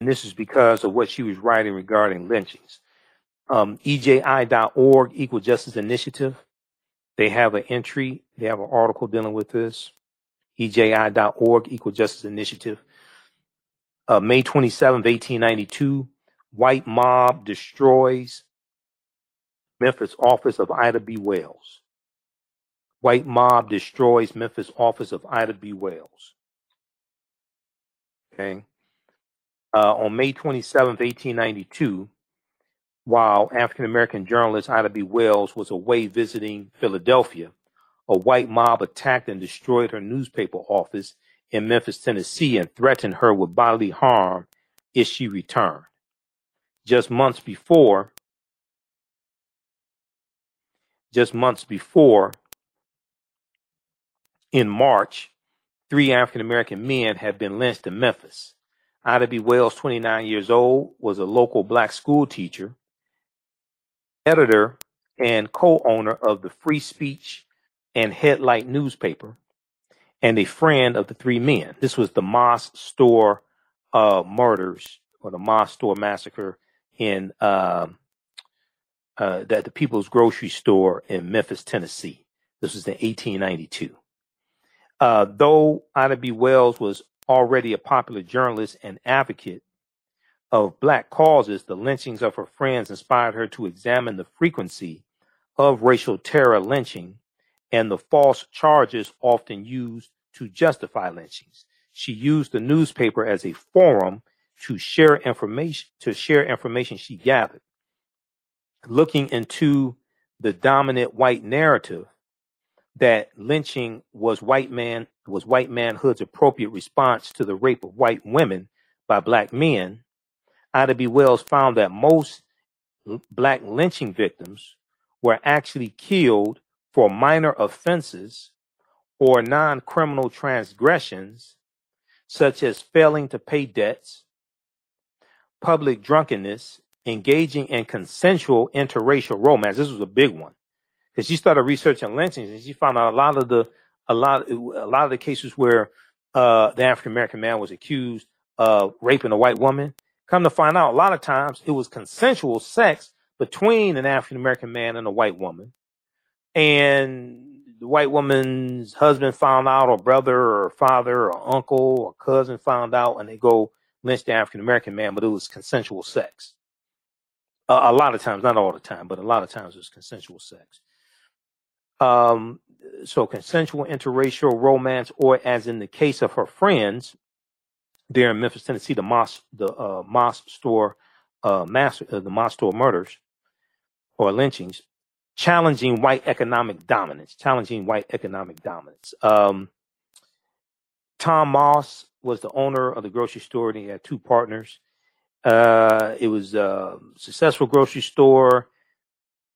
And this is because of what she was writing regarding lynchings. Um, E J I dot org, Equal Justice Initiative, they have an entry, they have an article dealing with this. E J I dot org, Equal Justice Initiative. Uh, May twenty-seventh, eighteen ninety-two, white mob destroys Memphis office of Ida B. Wells. White mob destroys Memphis office of Ida B. Wells. Okay. Uh, on May twenty-seventh, eighteen ninety-two, while African-American journalist Ida B. Wells was away visiting Philadelphia, a white mob attacked and destroyed her newspaper office in Memphis, Tennessee, and threatened her with bodily harm if she returned. Just months before, Just months before, in March, three African-American men had been lynched in Memphis. Ida B. Wells, twenty-nine years old, was a local black school teacher, editor, and co-owner of the Free Speech and Headlight newspaper, and a friend of the three men. This was the Moss Store uh, murders, or the Moss Store massacre in uh, Uh, that the People's Grocery Store in Memphis, Tennessee. This was in eighteen ninety-two. Uh, though Ida B. Wells was already a popular journalist and advocate of black causes, the lynchings of her friends inspired her to examine the frequency of racial terror lynching and the false charges often used to justify lynchings. She used the newspaper as a forum to share information, to share information she gathered. Looking into the dominant white narrative that lynching was white man was white manhood's appropriate response to the rape of white women by black men, Ida B. Wells found that most black lynching victims were actually killed for minor offenses or non-criminal transgressions, such as failing to pay debts, public drunkenness, engaging in consensual interracial romance. This was a big one, because she started researching lynchings and she found out a lot of the a lot a lot of the cases where uh, the African American man was accused of raping a white woman. Come to find out, a lot of times it was consensual sex between an African American man and a white woman, and the white woman's husband found out, or brother or father or uncle or cousin found out, and they go lynch the African-American man, but it was consensual sex. Uh, a lot of times, not all the time, but a lot of times it was consensual sex. Um, so consensual interracial romance, or as in the case of her friends there in Memphis, Tennessee, the mosque, the uh, mosque store, uh, mass, uh, the mosque store murders or lynchings, challenging white economic dominance, challenging white economic dominance. Um, Tom Moss was the owner of the grocery store, and he had two partners. Uh, it was a successful grocery store.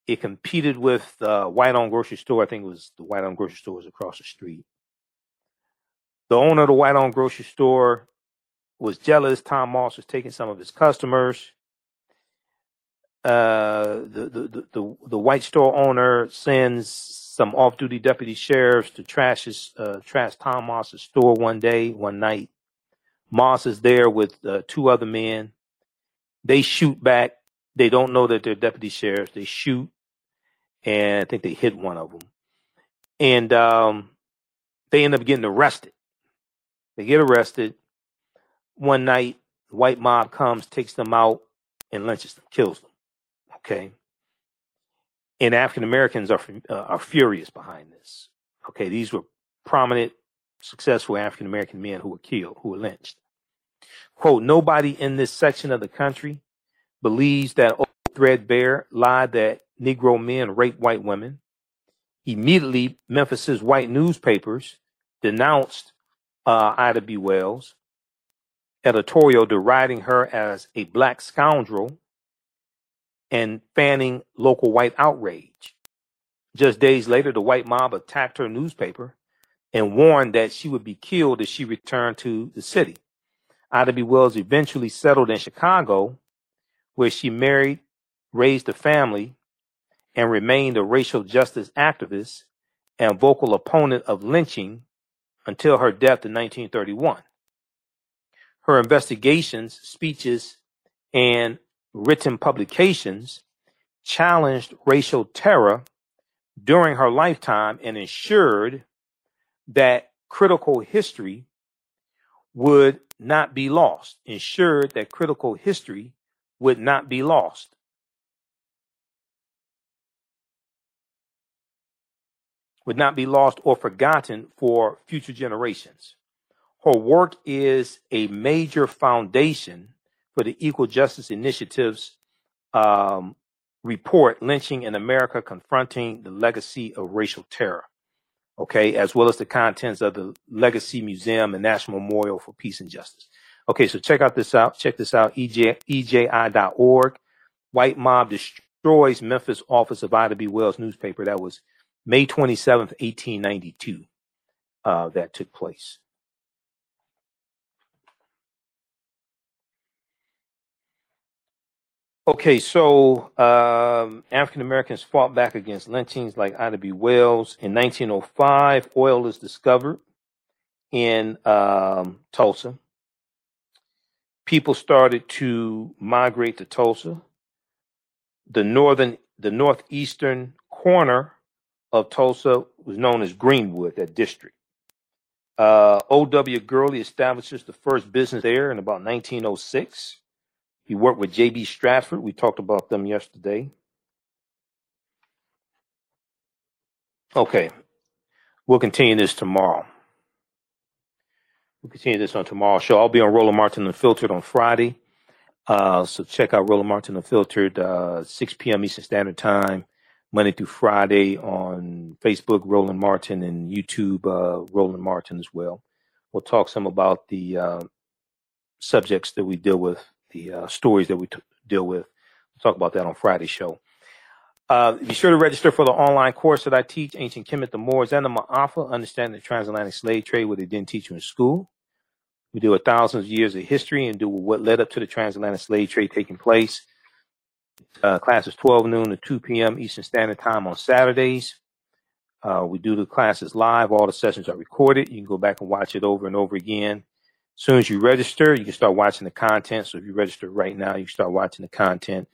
It competed with the white-owned grocery store. I think it was the white-owned grocery stores across the street. The owner of the white-owned grocery store was jealous. Tom Moss was taking some of his customers. Uh, the, the, the, the, the white store owner sends some off-duty deputy sheriffs to trash his, uh, trash Tom Moss's store one day, one night. Moss is there with uh, two other men. They shoot back. They don't know that they're deputy sheriffs. They shoot, and I think they hit one of them. And um, they end up getting arrested. They get arrested. One night, the white mob comes, takes them out, and lynches them, kills them. Okay? And African-Americans are, uh, are furious behind this. Okay? These were prominent, successful African-American men who were killed, who were lynched. Quote, nobody in this section of the country believes that old threadbare lie that Negro men rape white women. Immediately, Memphis's white newspapers denounced uh, Ida B. Wells' editorial deriding her as a black scoundrel and fanning local white outrage. Just days later, the white mob attacked her newspaper and warned that she would be killed if she returned to the city. Ida B. Wells eventually settled in Chicago, where she married, raised a family, and remained a racial justice activist and vocal opponent of lynching until her death in nineteen thirty-one. Her investigations, speeches, and written publications challenged racial terror during her lifetime and ensured that critical history would not be lost, ensured that critical history would not be lost. Would not be lost or forgotten for future generations. Her work is a major foundation for the Equal Justice Initiative's um, report, Lynching in America, Confronting the Legacy of Racial Terror, okay, as well as the contents of the Legacy Museum and National Memorial for Peace and Justice. Okay, so check out this out. Check this out. E J I dot org. White mob destroys Memphis office of Ida B. Wells newspaper. That was May twenty-seventh, eighteen ninety-two. Uh, that took place. Okay, so um, African Americans fought back against lynchings like Ida B. Wells. In nineteen oh five, oil is discovered in um, Tulsa. People started to migrate to Tulsa. The northern, the northeastern corner of Tulsa was known as Greenwood, that district. Uh, O W Gurley establishes the first business there in about nineteen oh six. He worked with J B. Stratford. We talked about them yesterday. Okay, we'll continue this tomorrow. We'll continue this on tomorrow's show. I'll be on Roland Martin Unfiltered on Friday. Uh, so check out Roland Martin Unfiltered, uh, six p m Eastern Standard Time, Monday through Friday on Facebook, Roland Martin, and YouTube, uh, Roland Martin as well. We'll talk some about the uh, subjects that we deal with, the uh, stories that we t deal with. We'll talk about that on Friday's show. Uh, be sure to register for the online course that I teach, Ancient Kemet, the Moors, and the Maafa, Understanding the Trans-Atlantic Slave Trade, what they didn't teach you in school. We deal with thousands of years of history and do what led up to the Trans-Atlantic Slave Trade taking place. Uh, class is twelve noon to two p m Eastern Standard Time on Saturdays. Uh, we do the classes live. All the sessions are recorded. You can go back and watch it over and over again. As soon as you register, you can start watching the content. So if you register right now, you can start watching the content.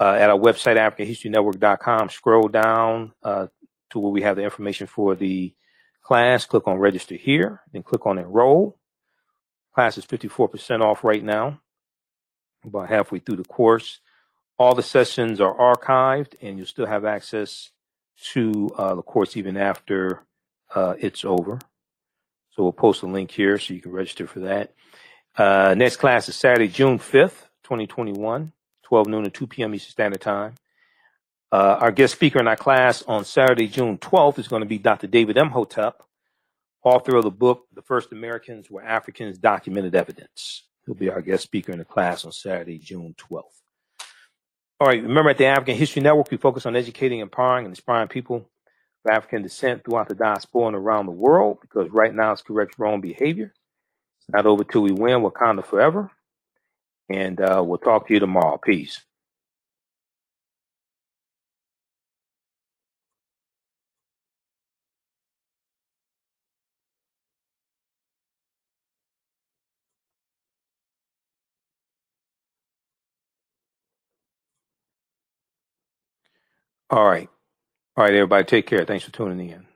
Uh, at our website, African History Network dot com, scroll down uh, to where we have the information for the class. Click on register here, then click on enroll. Class is fifty-four percent off right now, about halfway through the course. All the sessions are archived, and you'll still have access to uh, the course even after uh, it's over. So we'll post a link here so you can register for that. Uh, next class is Saturday, June fifth, twenty twenty-one, twelve noon and two p m Eastern Standard Time. Uh, our guest speaker in our class on Saturday, June twelfth, is going to be Doctor David Imhotep, author of the book, The First Americans Were Africans, Documented Evidence. He'll be our guest speaker in the class on Saturday, June twelfth. All right, remember at the African History Network, we focus on educating, empowering, and inspiring people of African descent throughout the diaspora and around the world, because right now it's correct wrong behavior. It's not over till we win. Wakanda forever. And uh, we'll talk to you tomorrow. Peace. All right. All right, everybody, take care. Thanks for tuning in.